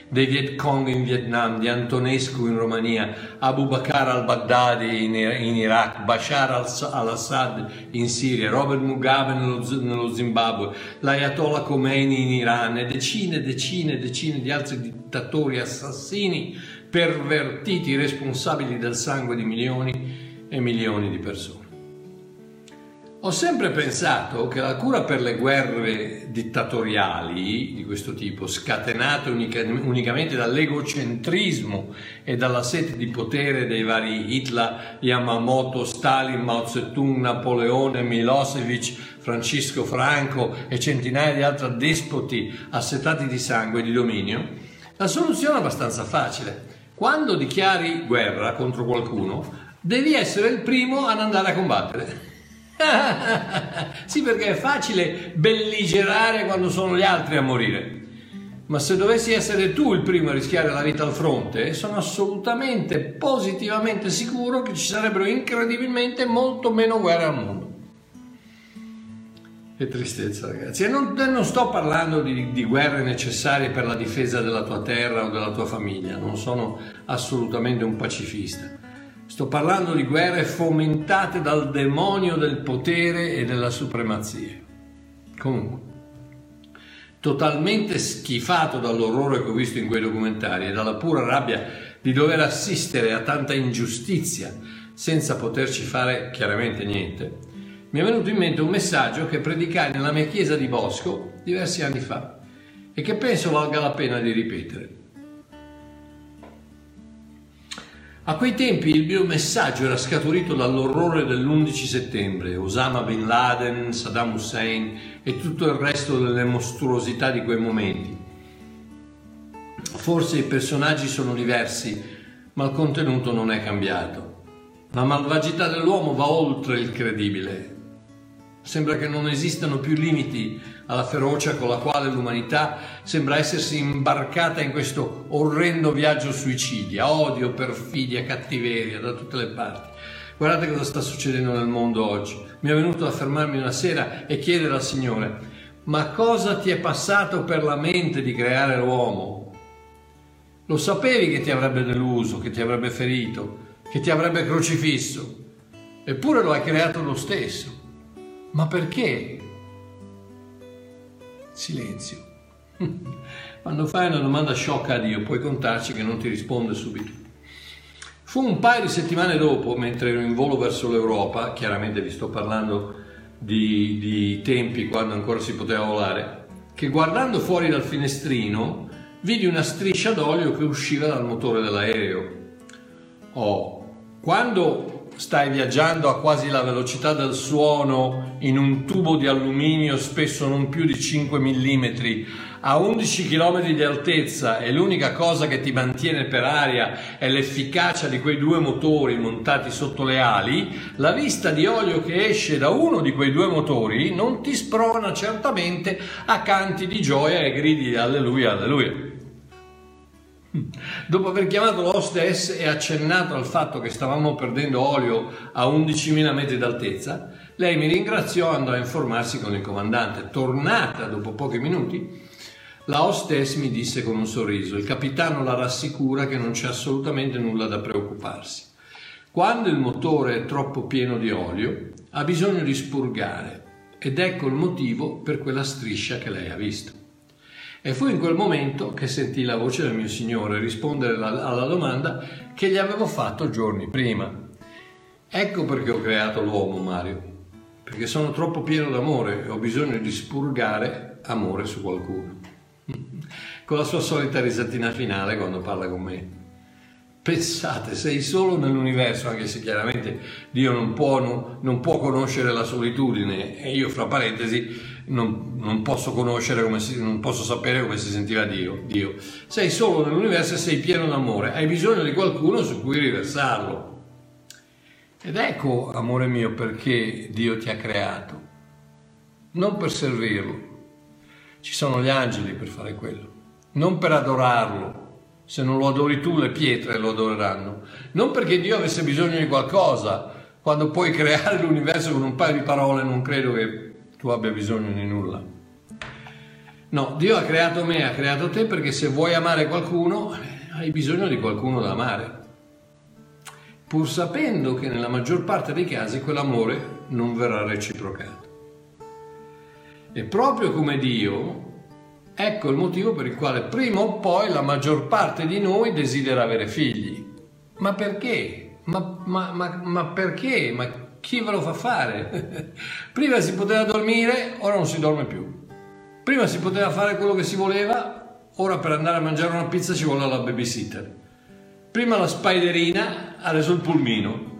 dei Viet Cong in Vietnam, di Antonescu in Romania, Abu Bakr al-Baghdadi in Iraq, Bashar al-Assad in Siria, Robert Mugabe nello Zimbabwe, l'Ayatollah Khomeini in Iran e decine e decine e decine di altri dittatori assassini, pervertiti, responsabili del sangue di milioni e milioni di persone. Ho sempre pensato che la cura per le guerre dittatoriali di questo tipo, scatenate unicamente dall'egocentrismo e dalla sete di potere dei vari Hitler, Yamamoto, Stalin, Mao Zedong, Napoleone, Milosevic, Francisco Franco e centinaia di altri despoti assetati di sangue e di dominio, la soluzione è abbastanza facile. Quando dichiari guerra contro qualcuno, devi essere il primo ad andare a combattere. Sì, perché è facile belligerare quando sono gli altri a morire. Ma se dovessi essere tu il primo a rischiare la vita al fronte, sono assolutamente, positivamente sicuro che ci sarebbero incredibilmente molto meno guerre al mondo. Che tristezza, ragazzi. E non sto parlando di guerre necessarie per la difesa della tua terra o della tua famiglia, non sono assolutamente un pacifista. Sto parlando di guerre fomentate dal demonio del potere e della supremazia. Comunque, totalmente schifato dall'orrore che ho visto in quei documentari e dalla pura rabbia di dover assistere a tanta ingiustizia senza poterci fare chiaramente niente, mi è venuto in mente un messaggio che predicai nella mia chiesa di Bosco diversi anni fa e che penso valga la pena di ripetere. A quei tempi il mio messaggio era scaturito dall'orrore dell'11 settembre, Osama bin Laden, Saddam Hussein e tutto il resto delle mostruosità di quei momenti. Forse i personaggi sono diversi, ma il contenuto non è cambiato. La malvagità dell'uomo va oltre il credibile. Sembra che non esistano più limiti alla ferocia con la quale l'umanità sembra essersi imbarcata in questo orrendo viaggio suicidia, odio, perfidia, cattiveria da tutte le parti. Guardate cosa sta succedendo nel mondo oggi. Mi è venuto a fermarmi una sera e chiedere al Signore: ma cosa ti è passato per la mente di creare l'uomo? Lo sapevi che ti avrebbe deluso, che ti avrebbe ferito, che ti avrebbe crocifisso, eppure lo hai creato lo stesso. Ma perché? Silenzio. Quando fai una domanda sciocca a Dio, puoi contarci che non ti risponde subito. Fu un paio di settimane dopo, mentre ero in volo verso l'Europa, chiaramente vi sto parlando di tempi quando ancora si poteva volare, che guardando fuori dal finestrino vidi una striscia d'olio che usciva dal motore dell'aereo. Quando stai viaggiando a quasi la velocità del suono in un tubo di alluminio spesso non più di 5 mm a 11 km di altezza e l'unica cosa che ti mantiene per aria è l'efficacia di quei due motori montati sotto le ali, la vista di olio che esce da uno di quei due motori non ti sprona certamente a canti di gioia e gridi alleluia, alleluia. Dopo aver chiamato l'hostess e accennato al fatto che stavamo perdendo olio a 11.000 metri d'altezza, lei mi ringraziò e andò a informarsi con il comandante. Tornata dopo pochi minuti, la hostess mi disse con un sorriso: il capitano la rassicura che non c'è assolutamente nulla da preoccuparsi. Quando il motore è troppo pieno di olio, ha bisogno di spurgare, ed ecco il motivo per quella striscia che lei ha visto. E fu in quel momento che sentii la voce del mio Signore rispondere alla domanda che gli avevo fatto giorni prima. Ecco perché ho creato l'uomo, Mario, perché sono troppo pieno d'amore e ho bisogno di spurgare amore su qualcuno. Con la sua solita risatina finale quando parla con me. Pensate, sei solo nell'universo, anche se chiaramente Dio non può conoscere la solitudine, e io, fra parentesi, non posso sapere come si sentiva Dio. Sei solo nell'universo e sei pieno d'amore, hai bisogno di qualcuno su cui riversarlo. Ed ecco, amore mio, perché Dio ti ha creato, non per servirlo, ci sono gli angeli per fare quello, non per adorarlo, se non lo adori tu le pietre lo adoreranno, non perché Dio avesse bisogno di qualcosa. Quando puoi creare l'universo con un paio di parole, non credo che tu abbia bisogno di nulla. No, Dio ha creato me, ha creato te, perché se vuoi amare qualcuno hai bisogno di qualcuno da amare, pur sapendo che nella maggior parte dei casi quell'amore non verrà reciprocato. E proprio come Dio, ecco il motivo per il quale prima o poi la maggior parte di noi desidera avere figli. Ma perché? Ma perché? Ma chi ve lo fa fare? Prima si poteva dormire, ora non si dorme più. Prima si poteva fare quello che si voleva, ora per andare a mangiare una pizza ci vuole la babysitter. Prima la spaiderina, adesso il pulmino.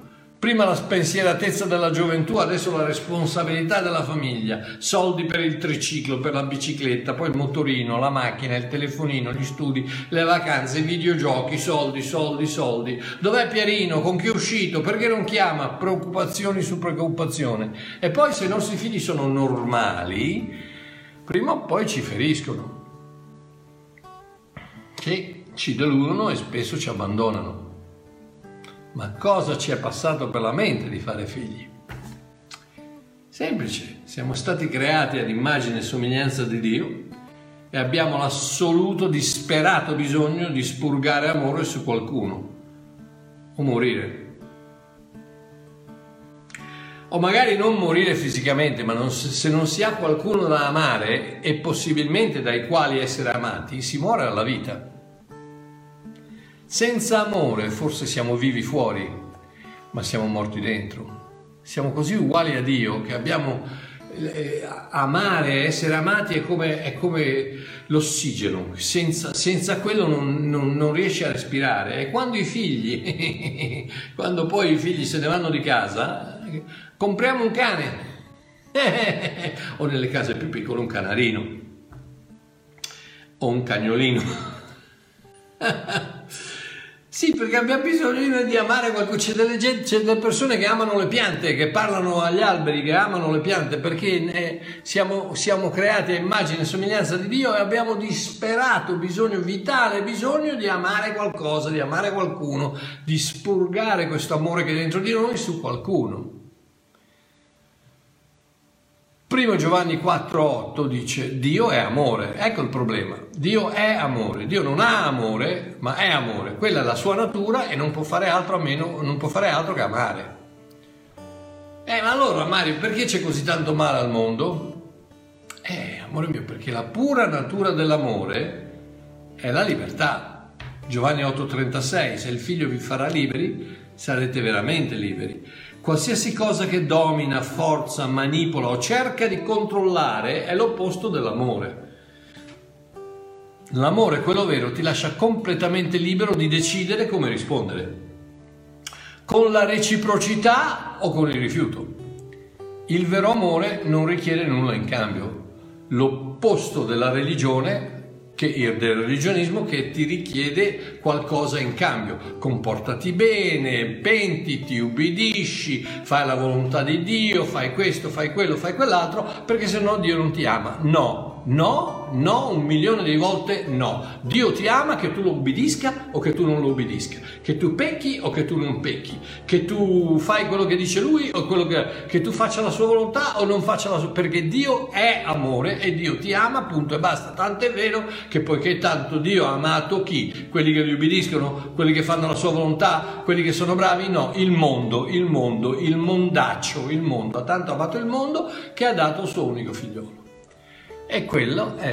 Prima la spensieratezza della gioventù, adesso la responsabilità della famiglia. Soldi per il triciclo, per la bicicletta, poi il motorino, la macchina, il telefonino, gli studi, le vacanze, i videogiochi, soldi, soldi, soldi. Dov'è Pierino? Con chi è uscito? Perché non chiama? Preoccupazioni su preoccupazione. E poi, se i nostri figli sono normali, prima o poi ci feriscono, che ci deludono e spesso ci abbandonano. Ma cosa ci è passato per la mente di fare figli? Semplice, siamo stati creati ad immagine e somiglianza di Dio e abbiamo l'assoluto disperato bisogno di spurgare amore su qualcuno o morire. o magari non morire fisicamente, ma se non si ha qualcuno da amare e possibilmente dai quali essere amati, si muore alla vita. Senza amore forse siamo vivi fuori, ma siamo morti dentro. Siamo così uguali a Dio che abbiamo... amare, essere amati è come l'ossigeno, senza quello non riesci a respirare. E quando poi i figli se ne vanno di casa, compriamo un cane o, nelle case più piccole, un canarino o un cagnolino. Sì, perché abbiamo bisogno di amare qualcuno. C'è delle persone che amano le piante, che parlano agli alberi, che amano le piante, perché siamo creati a immagine e somiglianza di Dio e abbiamo disperato bisogno, vitale bisogno di amare qualcosa, di amare qualcuno, di spurgare questo amore che è dentro di noi su qualcuno. 1 Giovanni 4,8 dice: Dio è amore. Ecco il problema. Dio è amore. Dio non ha amore, ma è amore. Quella è la sua natura e non può fare altro, non può fare altro che amare. Ma allora, Mario, perché c'è così tanto male al mondo? Amore mio, perché la pura natura dell'amore è la libertà. Giovanni 8,36: se il figlio vi farà liberi, sarete veramente liberi. Qualsiasi cosa che domina, forza, manipola o cerca di controllare è l'opposto dell'amore. L'amore, quello vero, ti lascia completamente libero di decidere come rispondere, con la reciprocità o con il rifiuto. Il vero amore non richiede nulla in cambio, l'opposto della religione, del religionismo, che ti richiede qualcosa in cambio: comportati bene, pentiti, ubbidisci, fai la volontà di Dio, fai questo, fai quello, fai quell'altro, perché sennò Dio non ti ama. No, no, no, 1.000.000 di volte no. Dio ti ama che tu lo ubbidisca o che tu non lo ubbidisca, che tu pecchi o che tu non pecchi, che tu fai quello che dice Lui o quello che tu faccia la sua volontà o non faccia la sua, perché Dio è amore e Dio ti ama, punto e basta. Tanto è vero che, poiché tanto Dio ha amato chi? Quelli che gli ubbidiscono, quelli che fanno la sua volontà, quelli che sono bravi? No, il mondo, il mondaccio, il mondo. Ha tanto amato il mondo che ha dato il suo unico figliolo. E quello è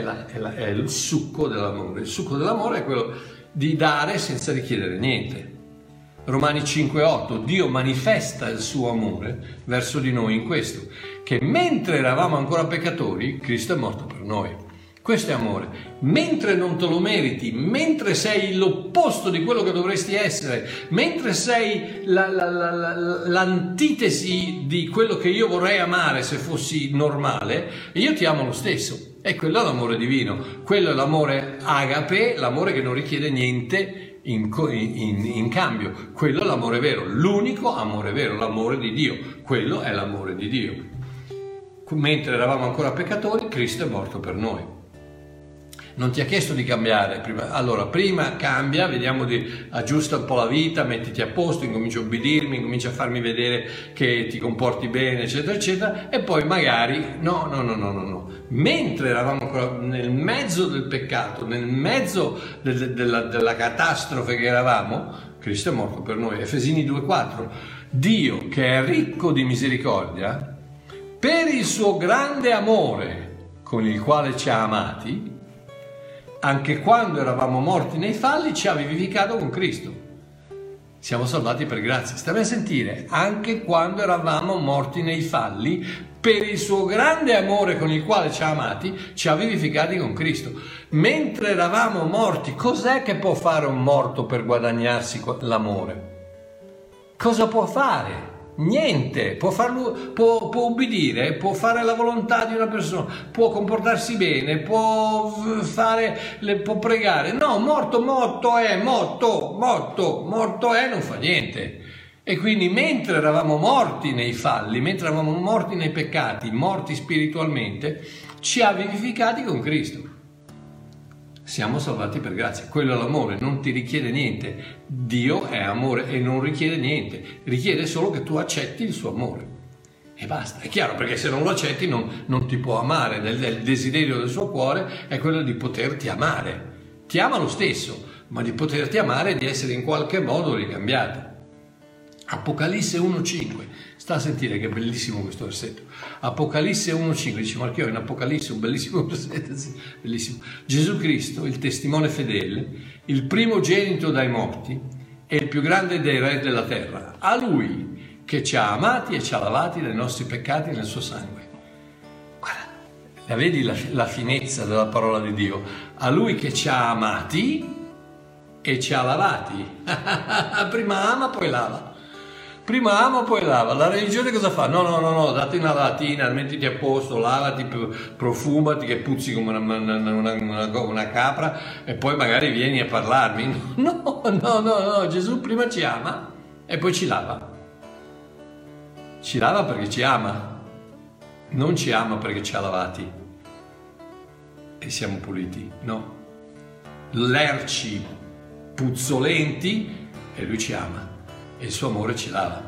il succo dell'amore. Il succo dell'amore è quello di dare senza richiedere niente. Romani 5,8: Dio manifesta il suo amore verso di noi in questo, che mentre eravamo ancora peccatori, Cristo è morto per noi. Questo è amore. Mentre non te lo meriti, mentre sei l'opposto di quello che dovresti essere, mentre sei l'antitesi di quello che io vorrei amare se fossi normale, io ti amo lo stesso. E quello è l'amore divino, quello è l'amore agape, l'amore che non richiede niente in cambio. Quello è l'amore vero, l'unico amore vero, l'amore di Dio. Quello è l'amore di Dio. Mentre eravamo ancora peccatori, Cristo è morto per noi. Non ti ha chiesto di cambiare. Prima cambia, vediamo di aggiusta un po' la vita, mettiti a posto, incomincia a ubbidirmi, incomincia a farmi vedere che ti comporti bene, eccetera, eccetera, e poi magari no. Mentre eravamo ancora nel mezzo del peccato, nel mezzo della catastrofe che eravamo, Cristo è morto per noi. Efesini 2,4: Dio, che è ricco di misericordia, per il suo grande amore con il quale ci ha amati, anche quando eravamo morti nei falli, ci ha vivificato con Cristo. Siamo salvati per grazia. Stai a sentire: anche quando eravamo morti nei falli, per il suo grande amore con il quale ci ha amati, ci ha vivificati con Cristo. Mentre eravamo morti, cos'è che può fare un morto per guadagnarsi l'amore? Cosa può fare? Niente. Può ubbidire, può fare la volontà di una persona, può comportarsi bene, può pregare. No, morto è, non fa niente. E quindi mentre eravamo morti nei falli, mentre eravamo morti nei peccati, morti spiritualmente, ci ha vivificati con Cristo. Siamo salvati per grazia. Quello è l'amore, non ti richiede niente. Dio è amore e non richiede niente, richiede solo che tu accetti il suo amore e basta. È chiaro, perché se non lo accetti non ti può amare. Il desiderio del suo cuore è quello di poterti amare. Ti ama lo stesso, ma di poterti amare e di essere in qualche modo ricambiato. Apocalisse 1,5. Sta a sentire che è bellissimo questo versetto. Apocalisse 1,5, ci marchiò in Apocalisse un bellissimo versetto, bellissimo. Gesù Cristo, il testimone fedele, il primogenito dai morti e il più grande dei re della terra. A lui che ci ha amati e ci ha lavati dai nostri peccati nel suo sangue. Guarda, la vedi la finezza della parola di Dio? A lui che ci ha amati e ci ha lavati. Prima ama, poi lava. Prima ama, poi lava. La religione cosa fa? No, date una lavatina, mettiti a posto, lavati, profumati, che puzzi come una capra e poi magari vieni a parlarmi. No, Gesù prima ci ama e poi ci lava. Ci lava perché ci ama, non ci ama perché ci ha lavati e siamo puliti, no. Lerci, puzzolenti, e lui ci ama. E il suo amore ci lava.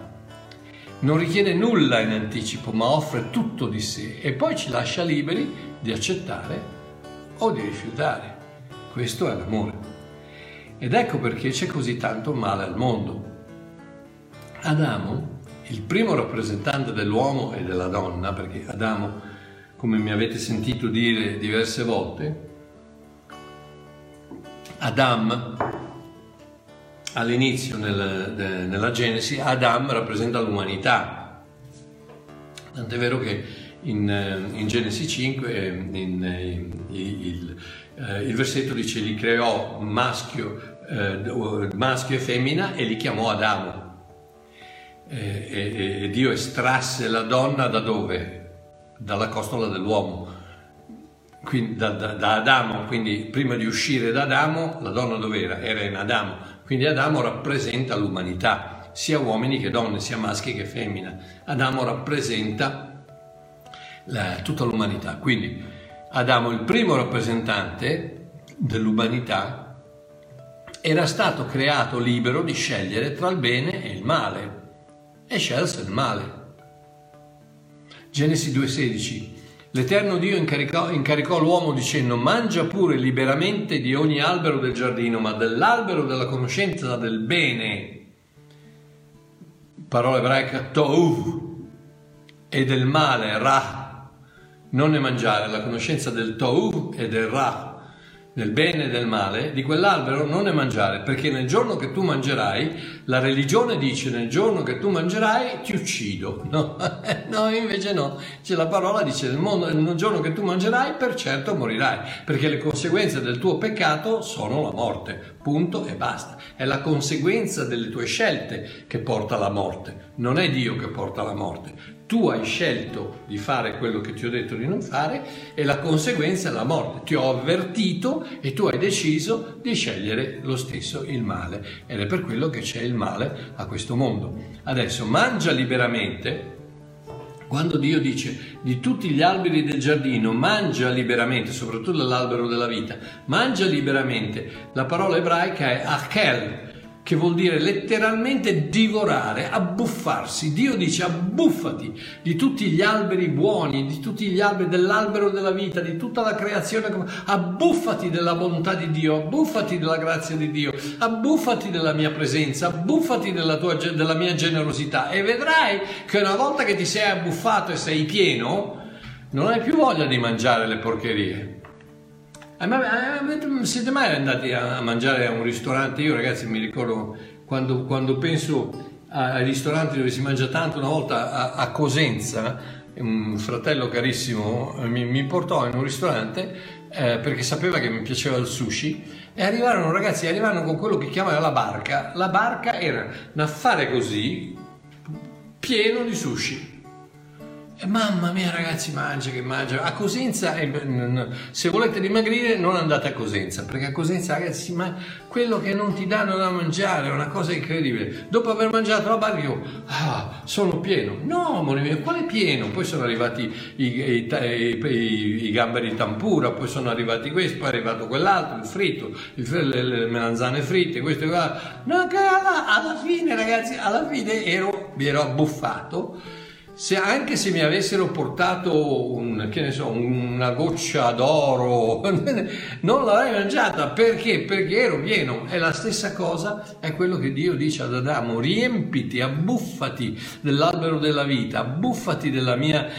Non richiede nulla in anticipo, ma offre tutto di sé e poi ci lascia liberi di accettare o di rifiutare. Questo è l'amore. Ed ecco perché c'è così tanto male al mondo. Adamo, il primo rappresentante dell'uomo e della donna, perché Adamo, come mi avete sentito dire diverse volte, Adam, all'inizio nella Genesi, Adam rappresenta l'umanità. Tant'è vero che in Genesi 5 il versetto dice: li creò maschio e femmina e li chiamò Adamo. E Dio estrasse la donna da dove? Dalla costola dell'uomo. Quindi, da Adamo. Quindi prima di uscire da Adamo la donna dov'era? Era in Adamo. Quindi Adamo rappresenta l'umanità, sia uomini che donne, sia maschi che femmina. Adamo rappresenta tutta l'umanità. Quindi Adamo, il primo rappresentante dell'umanità, era stato creato libero di scegliere tra il bene e il male, e scelse il male. Genesi 2,16. L'Eterno Dio incaricò l'uomo dicendo: mangia pure liberamente di ogni albero del giardino, ma dell'albero della conoscenza del bene, parola ebraica tohu, e del male ra, non ne mangiare. La conoscenza del tohu e del ra, del bene e del male, di quell'albero non ne mangiare, perché nel giorno che tu mangerai, la religione dice: nel giorno che tu mangerai ti uccido. No, invece no, c'è la parola, dice: nel giorno che tu mangerai per certo morirai, perché le conseguenze del tuo peccato sono la morte, punto e basta. È la conseguenza delle tue scelte che porta alla morte, non è Dio che porta alla morte. Tu hai scelto di fare quello che ti ho detto di non fare e la conseguenza è la morte. Ti ho avvertito e tu hai deciso di scegliere lo stesso il male, ed è per quello che c'è il male a questo mondo. Adesso mangia liberamente. Quando Dio dice: di tutti gli alberi del giardino mangia liberamente, soprattutto dell'albero della vita, mangia liberamente, la parola ebraica è akel, che vuol dire letteralmente divorare, abbuffarsi. Dio dice: abbuffati di tutti gli alberi buoni, di tutti gli alberi dell'albero della vita, di tutta la creazione, abbuffati della bontà di Dio, abbuffati della grazia di Dio, abbuffati della mia presenza, abbuffati della mia generosità, e vedrai che una volta che ti sei abbuffato e sei pieno, non hai più voglia di mangiare le porcherie. Siete mai andati a mangiare a un ristorante? Io, ragazzi, mi ricordo quando penso ai ristoranti dove si mangia tanto. Una volta a Cosenza, un fratello carissimo mi portò in un ristorante perché sapeva che mi piaceva il sushi, e arrivarono con quello che chiamano la barca. La barca era un affare così pieno di sushi. Mamma mia, ragazzi, mangia. A Cosenza, se volete dimagrire, non andate a Cosenza, perché a Cosenza, ragazzi, ma quello che non ti danno da mangiare è una cosa incredibile. Dopo aver mangiato la barca, io sono pieno. No, amore mio, quale pieno? Poi sono arrivati i gamberi di tempura, poi sono arrivati questi, poi è arrivato quell'altro, il fritto, le melanzane fritte, questo e quell'altro. No, alla fine, ragazzi, ero abbuffato. Se anche se mi avessero portato una goccia d'oro non l'avrei mangiata, perché ero pieno. È la stessa cosa, è quello che Dio dice ad Adamo: riempiti, abbuffati dell'albero della vita, abbuffati della mia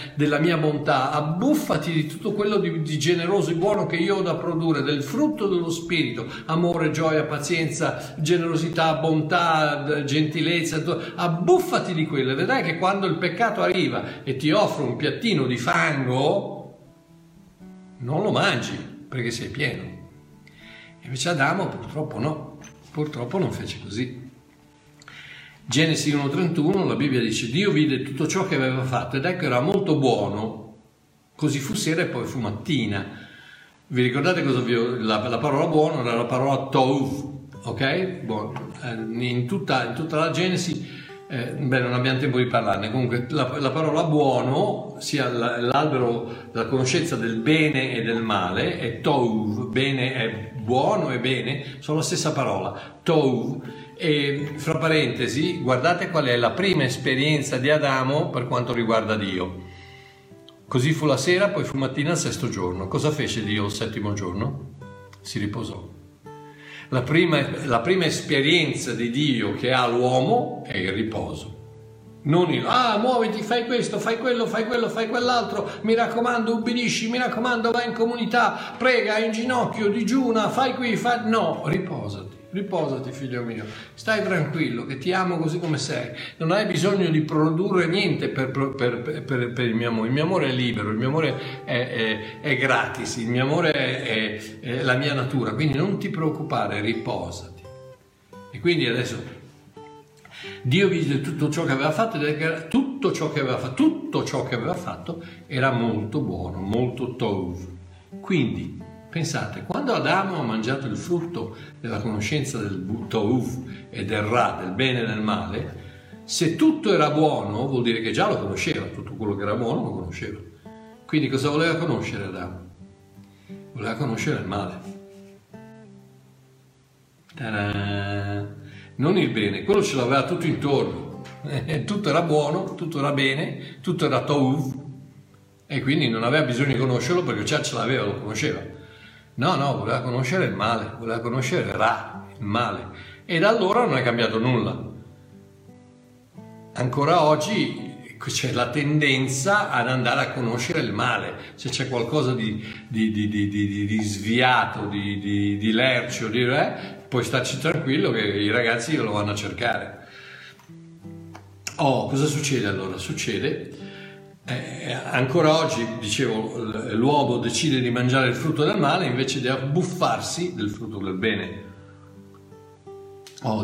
bontà, abbuffati di tutto quello di generoso e buono che io ho da produrre, del frutto dello spirito: amore, gioia, pazienza, generosità, bontà, gentilezza. Abbuffati di quello e vedrai che quando il peccato arriva e ti offre un piattino di fango non lo mangi perché sei pieno. E invece Adamo purtroppo non fece così. Genesi 1:31, la Bibbia dice: Dio vide tutto ciò che aveva fatto ed ecco era molto buono, così fu sera e poi fu mattina. Vi ricordate cosa la parola buono era la parola tov, ok? Buono. In tutta la Genesi non abbiamo tempo di parlarne. Comunque la parola buono, sia l'albero della conoscenza del bene e del male, è tov. Bene è buono e bene sono la stessa parola, tov. E fra parentesi, guardate qual è la prima esperienza di Adamo per quanto riguarda Dio. Così fu la sera, poi fu mattina al sesto giorno. Cosa fece Dio il settimo giorno? Si riposò. La prima esperienza di Dio che ha l'uomo è il riposo. Non il muoviti, fai questo, fai quello, fai quello, fai quell'altro, mi raccomando, ubbidisci, mi raccomando, vai in comunità, prega, in ginocchio, digiuna, fai qui, fai... No, riposati figlio mio, stai tranquillo che ti amo così come sei, non hai bisogno di produrre niente per il mio amore è libero, il mio amore è gratis, il mio amore è la mia natura, quindi non ti preoccupare, riposati. E quindi adesso Dio vide tutto ciò che aveva fatto ed tutto ciò che aveva fatto era molto buono, molto tov. Quindi pensate, quando Adamo ha mangiato il frutto della conoscenza del tov e del ra, del bene e del male, se tutto era buono vuol dire che già lo conosceva, tutto quello che era buono lo conosceva. Quindi cosa voleva conoscere Adamo? Voleva conoscere il male. Ta-da! Non il bene, quello ce l'aveva tutto intorno, tutto era buono, tutto era bene, tutto era tov, e quindi non aveva bisogno di conoscerlo perché già ce l'aveva, lo conosceva. No, voleva conoscere il male, voleva conoscere Ra, il male, e da allora non è cambiato nulla. Ancora oggi c'è la tendenza ad andare a conoscere il male. Se c'è qualcosa di sviato, di lercio, puoi starci tranquillo che i ragazzi lo vanno a cercare. Cosa succede allora? Succede ancora oggi, dicevo, l'uomo decide di mangiare il frutto del male invece di abbuffarsi del frutto del bene.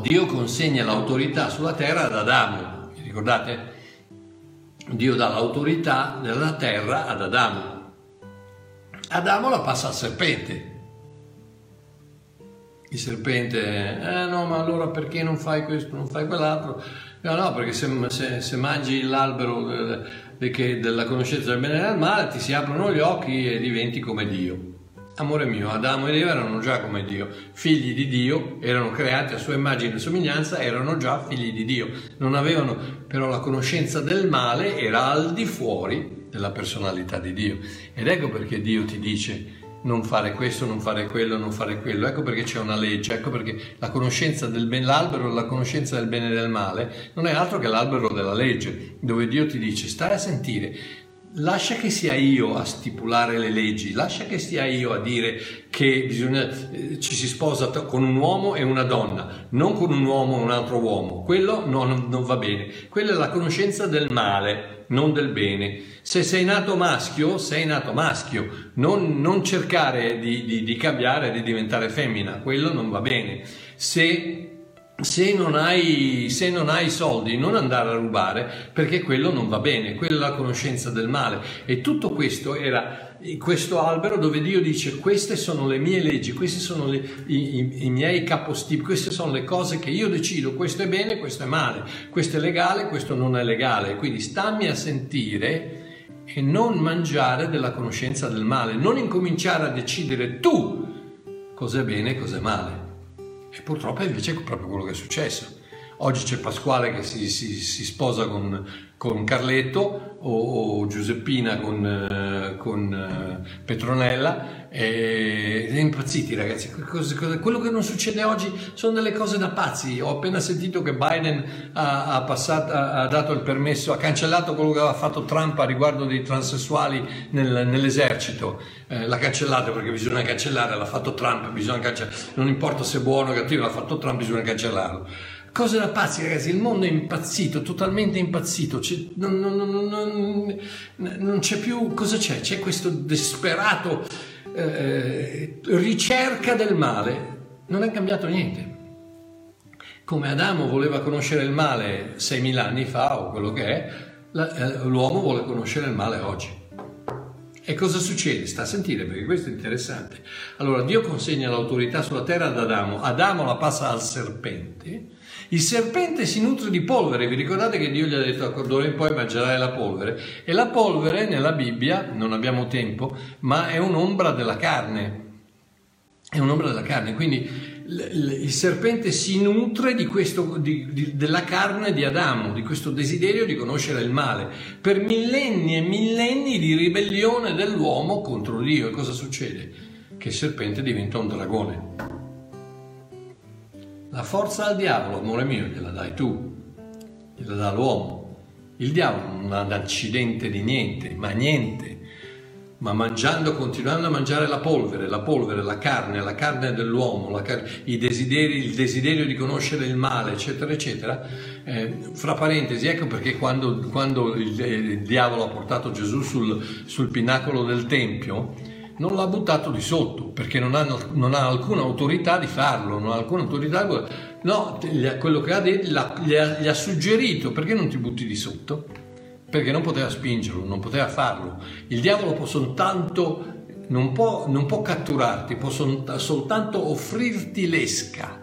Dio consegna l'autorità sulla terra ad Adamo, vi ricordate? Dio dà l'autorità della terra ad Adamo. Adamo la passa al serpente. Il serpente, no, ma allora perché non fai questo, non fai quell'altro? No, perché se mangi l'albero della conoscenza del bene e del male ti si aprono gli occhi e diventi come Dio. Amore mio, Adamo ed Eva erano già come Dio, figli di Dio, erano creati a sua immagine e somiglianza, erano già figli di Dio. Non avevano però la conoscenza del male, era al di fuori della personalità di Dio. Ed ecco perché Dio ti dice non fare questo, non fare quello, non fare quello. Ecco perché c'è una legge, ecco perché la conoscenza del bene, l'albero, la conoscenza del bene e del male non è altro che l'albero della legge, dove Dio ti dice stai a sentire. Lascia che sia io a stipulare le leggi, lascia che sia io a dire che ci si sposa con un uomo e una donna, non con un uomo e un altro uomo. Quello non va bene. Quella è la conoscenza del male, non del bene. Se sei nato maschio, sei nato maschio. Non cercare di cambiare, di diventare femmina. Quello non va bene. Se non hai soldi, non andare a rubare, perché quello non va bene, quella è la conoscenza del male. E tutto questo era questo albero dove Dio dice queste sono le mie leggi, questi sono i miei capostipiti, queste sono le cose che io decido, questo è bene, questo è male, questo è legale, questo non è legale. Quindi stammi a sentire e non mangiare della conoscenza del male, non incominciare a decidere tu cos'è bene e cos'è male. E purtroppo invece è proprio quello che è successo. Oggi c'è Pasquale che si sposa con Carletto o Giuseppina con Petronella, e impazziti ragazzi. Quello che non succede oggi sono delle cose da pazzi. Ho appena sentito che Biden ha dato il permesso, ha cancellato quello che aveva fatto Trump a riguardo dei transessuali nell'esercito. L'ha cancellato perché bisogna cancellare, l'ha fatto Trump, bisogna cancellare, non importa se è buono o cattivo, l'ha fatto Trump, bisogna cancellarlo. Cose da pazzi ragazzi, il mondo è impazzito, totalmente impazzito, non c'è più, cosa c'è? C'è questo disperato ricerca del male, non è cambiato niente. Come Adamo voleva conoscere il male 6.000 anni fa o quello che è, l'uomo vuole conoscere il male oggi. E cosa succede? Sta a sentire, perché questo è interessante. Allora Dio consegna l'autorità sulla terra ad Adamo, Adamo la passa al serpente. Il serpente si nutre di polvere, vi ricordate che Dio gli ha detto d'ora in poi mangerai la polvere? E la polvere nella Bibbia, non abbiamo tempo, ma è un'ombra della carne. È un'ombra della carne, quindi il serpente si nutre di questo, della carne di Adamo, di questo desiderio di conoscere il male, per millenni e millenni di ribellione dell'uomo contro Dio. E cosa succede? Che il serpente diventa un dragone. La forza al diavolo, amore mio, gliela dai tu, gliela dà l'uomo. Il diavolo non ha un accidente di niente, ma continuando a mangiare la polvere, la carne dell'uomo, il desiderio di conoscere il male, eccetera, eccetera. Fra parentesi, ecco perché quando il diavolo ha portato Gesù sul pinacolo del Tempio, non l'ha buttato di sotto, perché non ha alcuna autorità di farlo, non ha alcuna autorità. No, quello che ha detto, gli ha suggerito, perché non ti butti di sotto? Perché non poteva spingerlo, non poteva farlo. Il diavolo può soltanto, non può catturarti, può soltanto offrirti l'esca,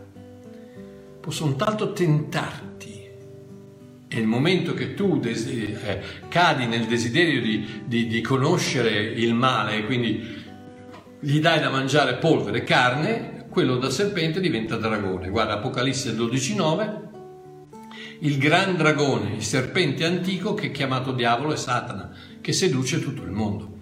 può soltanto tentarti. E il momento che tu cadi nel desiderio di conoscere il male, quindi gli dai da mangiare polvere e carne, quello da serpente diventa dragone. Guarda Apocalisse 12:9, il gran dragone, il serpente antico che è chiamato diavolo e Satana, che seduce tutto il mondo.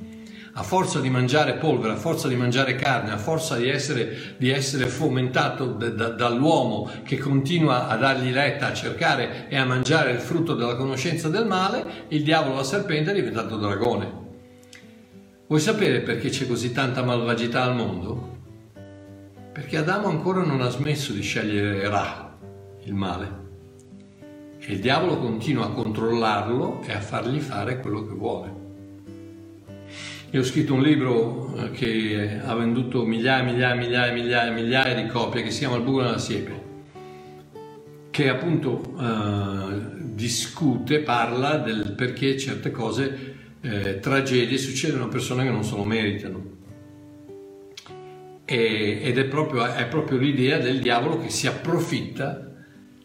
A forza di mangiare polvere, a forza di mangiare carne, a forza di essere fomentato dall'uomo che continua a dargli retta, a cercare e a mangiare il frutto della conoscenza del male, il diavolo, la serpente, è diventato dragone. Vuoi sapere perché c'è così tanta malvagità al mondo? Perché Adamo ancora non ha smesso di scegliere Ra, il male, e il diavolo continua a controllarlo e a fargli fare quello che vuole. Io ho scritto un libro che ha venduto migliaia di copie, che si chiama Il buco nella siepe, che appunto discute, parla del perché certe cose, tragedie, succedono a persone che non se lo meritano. Ed è proprio l'idea del diavolo che si approfitta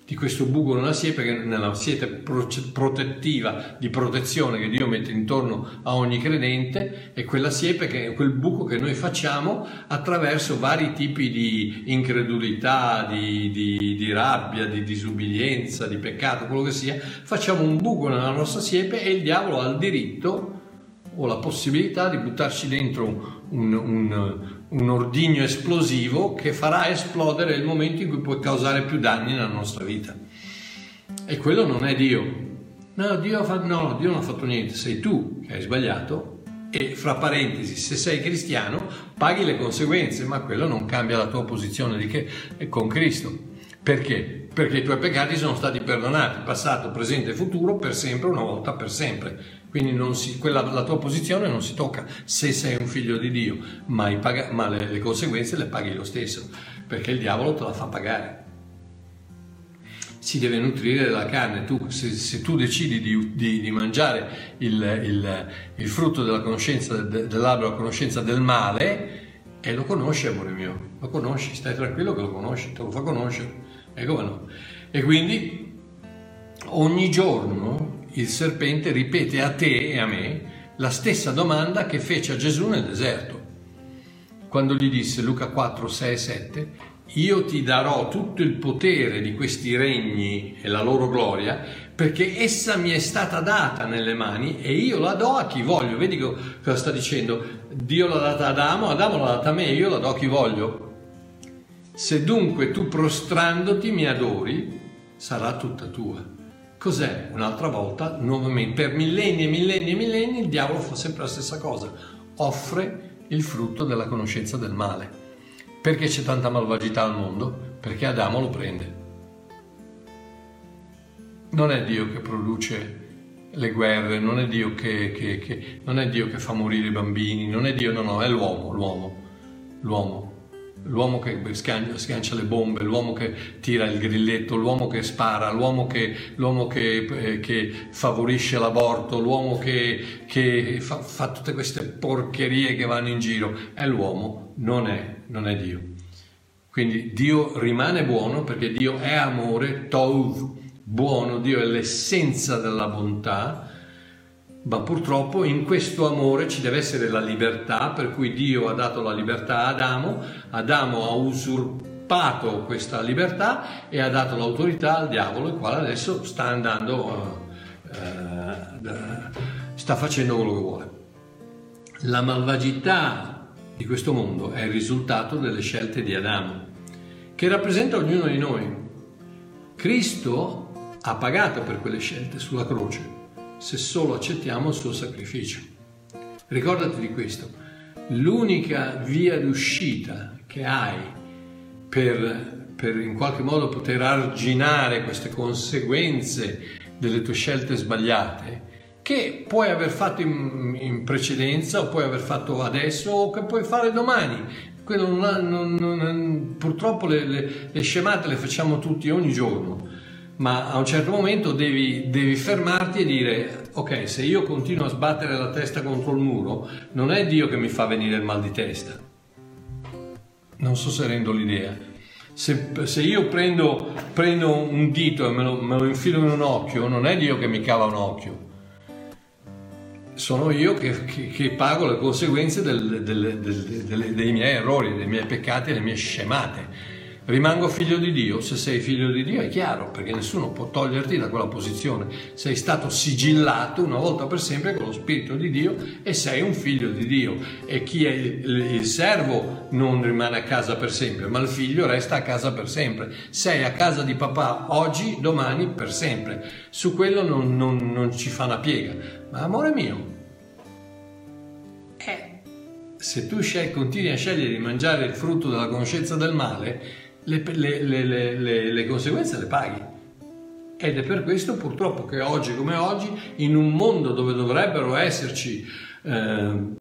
di questo buco nella siepe, che è una siepe protettiva, di protezione che Dio mette intorno a ogni credente, è quella siepe, che è quel buco che noi facciamo attraverso vari tipi di incredulità, di rabbia, di disubbidienza, di peccato, quello che sia. Facciamo un buco nella nostra siepe e il diavolo ha il diritto o la possibilità di buttarci dentro un ordigno esplosivo che farà esplodere il momento in cui può causare più danni nella nostra vita. E quello non è Dio. No, Dio non ha fatto niente, sei tu che hai sbagliato, e fra parentesi, se sei cristiano paghi le conseguenze, ma quello non cambia la tua posizione con Cristo. Perché? Perché i tuoi peccati sono stati perdonati, passato, presente e futuro, per sempre, una volta per sempre. Quindi la tua posizione non si tocca se sei un figlio di Dio, ma le conseguenze le paghi lo stesso, perché il diavolo te la fa pagare. Si deve nutrire della carne. Se tu decidi di mangiare il frutto della conoscenza dell'albero, la conoscenza del male, e lo conosci, amore mio, lo conosci, stai tranquillo che lo conosci, te lo fa conoscere. E come no? E quindi ogni giorno il serpente ripete a te e a me la stessa domanda che fece a Gesù nel deserto, quando gli disse, Luca 4, 6, 7, io ti darò tutto il potere di questi regni e la loro gloria, perché essa mi è stata data nelle mani e io la do a chi voglio. Vedi cosa sta dicendo? Dio l'ha data ad Adamo, Adamo l'ha data a me, io la do a chi voglio. Se dunque tu prostrandoti mi adori, sarà tutta tua. Cos'è? Un'altra volta, nuovamente, per millenni e millenni e millenni il diavolo fa sempre la stessa cosa, offre il frutto della conoscenza del male. Perché c'è tanta malvagità al mondo? Perché Adamo lo prende. Non è Dio che produce le guerre, non è Dio non è Dio che fa morire i bambini, non è Dio, no, è l'uomo. L'uomo che sgancia le bombe, l'uomo che tira il grilletto, l'uomo che spara, l'uomo che favorisce l'aborto, l'uomo che fa tutte queste porcherie che vanno in giro. È l'uomo, non è Dio. Quindi Dio rimane buono perché Dio è amore, Tov, buono, Dio è l'essenza della bontà, ma purtroppo in questo amore ci deve essere la libertà, per cui Dio ha dato la libertà a Adamo, Adamo ha usurpato questa libertà e ha dato l'autorità al diavolo, il quale adesso sta andando, sta facendo quello che vuole. La malvagità di questo mondo è il risultato delle scelte di Adamo, che rappresenta ognuno di noi. Cristo ha pagato per quelle scelte sulla croce, se solo accettiamo il suo sacrificio. Ricordati di questo. L'unica via d'uscita che hai per in qualche modo poter arginare queste conseguenze delle tue scelte sbagliate, che puoi aver fatto in precedenza, o puoi aver fatto adesso, o che puoi fare domani. Quello purtroppo le scemate le facciamo tutti ogni giorno. Ma a un certo momento devi fermarti e dire: ok, se io continuo a sbattere la testa contro il muro, non è Dio che mi fa venire il mal di testa. Non so se rendo l'idea. Se io prendo un dito e me lo infilo in un occhio, non è Dio che mi cava un occhio. Sono io che pago le conseguenze dei miei errori, dei miei peccati e delle mie scemate. Rimango figlio di Dio. Se sei figlio di Dio è chiaro, perché nessuno può toglierti da quella posizione. Sei stato sigillato una volta per sempre con lo Spirito di Dio e sei un figlio di Dio. E chi è il servo non rimane a casa per sempre, ma il figlio resta a casa per sempre. Sei a casa di papà oggi, domani, per sempre. Su quello non ci fa una piega. Ma amore mio, se tu continui a scegliere di mangiare il frutto della conoscenza del male, le conseguenze le paghi. Ed è per questo purtroppo che oggi come oggi, in un mondo dove dovrebbero esserci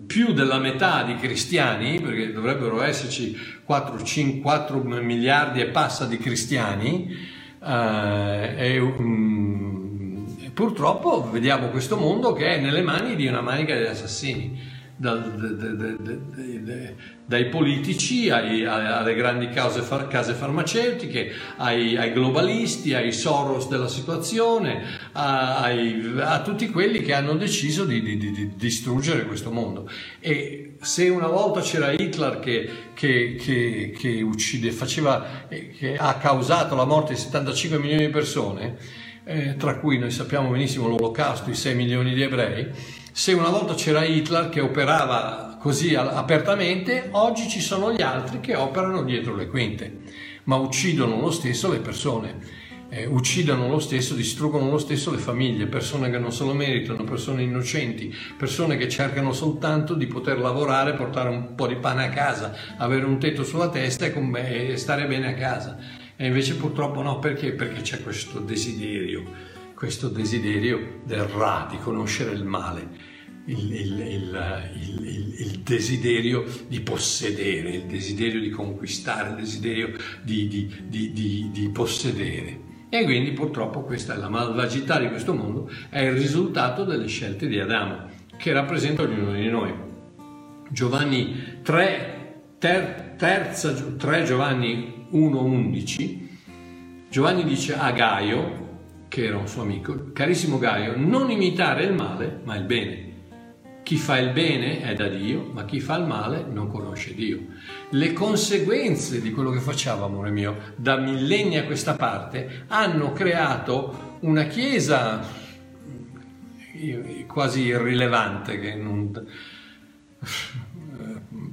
più della metà di cristiani, perché dovrebbero esserci 4 miliardi e passa di cristiani, purtroppo vediamo questo mondo che è nelle mani di una manica di assassini. Dai politici alle grandi case farmaceutiche, ai globalisti, ai Soros della situazione, a tutti quelli che hanno deciso di distruggere questo mondo. E se una volta c'era Hitler che che ha causato la morte di 75 milioni di persone, tra cui noi sappiamo benissimo l'Olocausto, i 6 milioni di ebrei, se una volta c'era Hitler che operava così apertamente, oggi ci sono gli altri che operano dietro le quinte, ma uccidono lo stesso le persone, uccidono lo stesso, distruggono lo stesso le famiglie, persone che non se lo meritano, persone innocenti, persone che cercano soltanto di poter lavorare, portare un po' di pane a casa, avere un tetto sulla testa e stare bene a casa. E invece purtroppo no, perché? Perché c'è questo desiderio del Ra, di conoscere il male, il desiderio di possedere, il desiderio di conquistare, il desiderio di possedere. E quindi purtroppo questa è la malvagità di questo mondo, è il risultato delle scelte di Adamo, che rappresenta ognuno di noi. Giovanni 3 Giovanni 1,11, Giovanni dice a Gaio, che era un suo amico: carissimo Gaio, non imitare il male ma il bene. Chi fa il bene è da Dio, ma chi fa il male non conosce Dio. Le conseguenze di quello che facciamo, amore mio, da millenni a questa parte, hanno creato una chiesa quasi irrilevante, che non,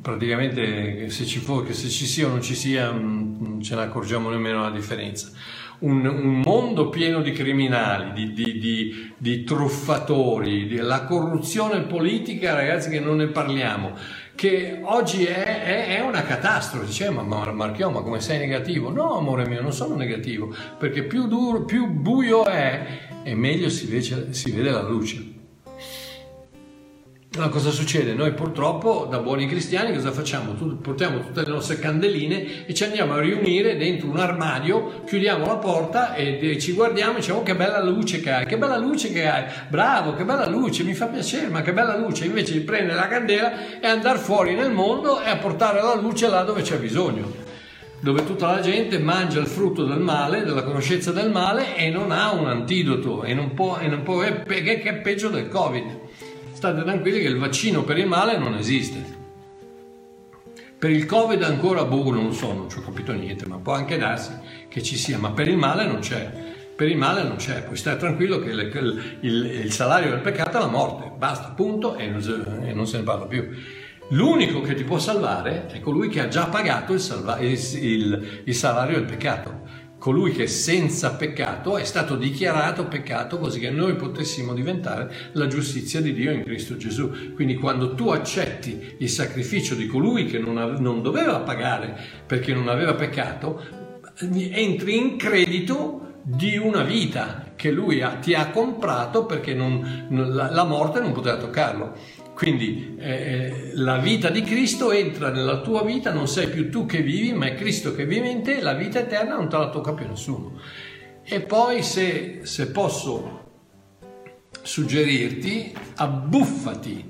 praticamente se ci sia o non ci sia non ce ne accorgiamo nemmeno la differenza. Un mondo pieno di criminali, di truffatori, la corruzione politica, ragazzi, che non ne parliamo, che oggi è una catastrofe. Dice, ma Marchiò, ma come sei negativo? No, amore mio, non sono negativo, perché più duro, più buio è, e meglio si vede la luce. Allora cosa succede? Noi purtroppo da buoni cristiani cosa facciamo? Portiamo tutte le nostre candeline e ci andiamo a riunire dentro un armadio, chiudiamo la porta e ci guardiamo e diciamo che bella luce che hai, che bella luce che hai, bravo, che bella luce, mi fa piacere, ma che bella luce, invece di prendere la candela e andare fuori nel mondo e a portare la luce là dove c'è bisogno, dove tutta la gente mangia il frutto del male, della conoscenza del male, e non ha un antidoto e non può che è peggio del Covid. State tranquilli che il vaccino per il male non esiste. Per il Covid ancora non ci ho capito niente, ma può anche darsi che ci sia, ma per il male non c'è. Per il male non c'è, puoi stare tranquillo che il salario del peccato è la morte, basta, punto, e non se ne parla più. L'unico che ti può salvare è colui che ha già pagato il salario del peccato. Colui che senza peccato è stato dichiarato peccato, così che noi potessimo diventare la giustizia di Dio in Cristo Gesù. Quindi quando tu accetti il sacrificio di colui che non doveva pagare perché non aveva peccato, entri in credito di una vita che lui ti ha comprato, perché la morte non poteva toccarlo. Quindi la vita di Cristo entra nella tua vita, non sei più tu che vivi, ma è Cristo che vive in te, la vita eterna non te la tocca più nessuno. E poi se posso suggerirti, abbuffati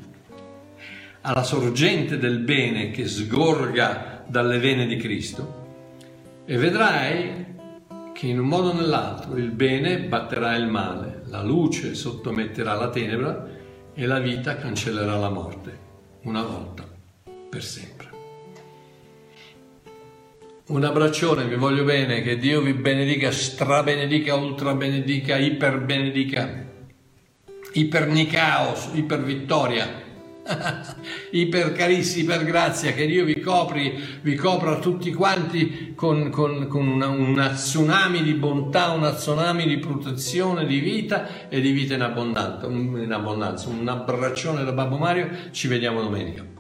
alla sorgente del bene che sgorga dalle vene di Cristo e vedrai che in un modo o nell'altro il bene batterà il male, la luce sottometterà la tenebra e la vita cancellerà la morte, una volta per sempre. Un abbraccione, vi voglio bene, che Dio vi benedica, strabenedica, ultrabenedica, iperbenedica, ipernicaos, ipervittoria, ipercarissimi, ipergrazia, che Dio vi copra tutti quanti con una tsunami di bontà, una tsunami di protezione, di vita e di vita in abbondanza. Un abbraccione da Babbo Mario, ci vediamo domenica.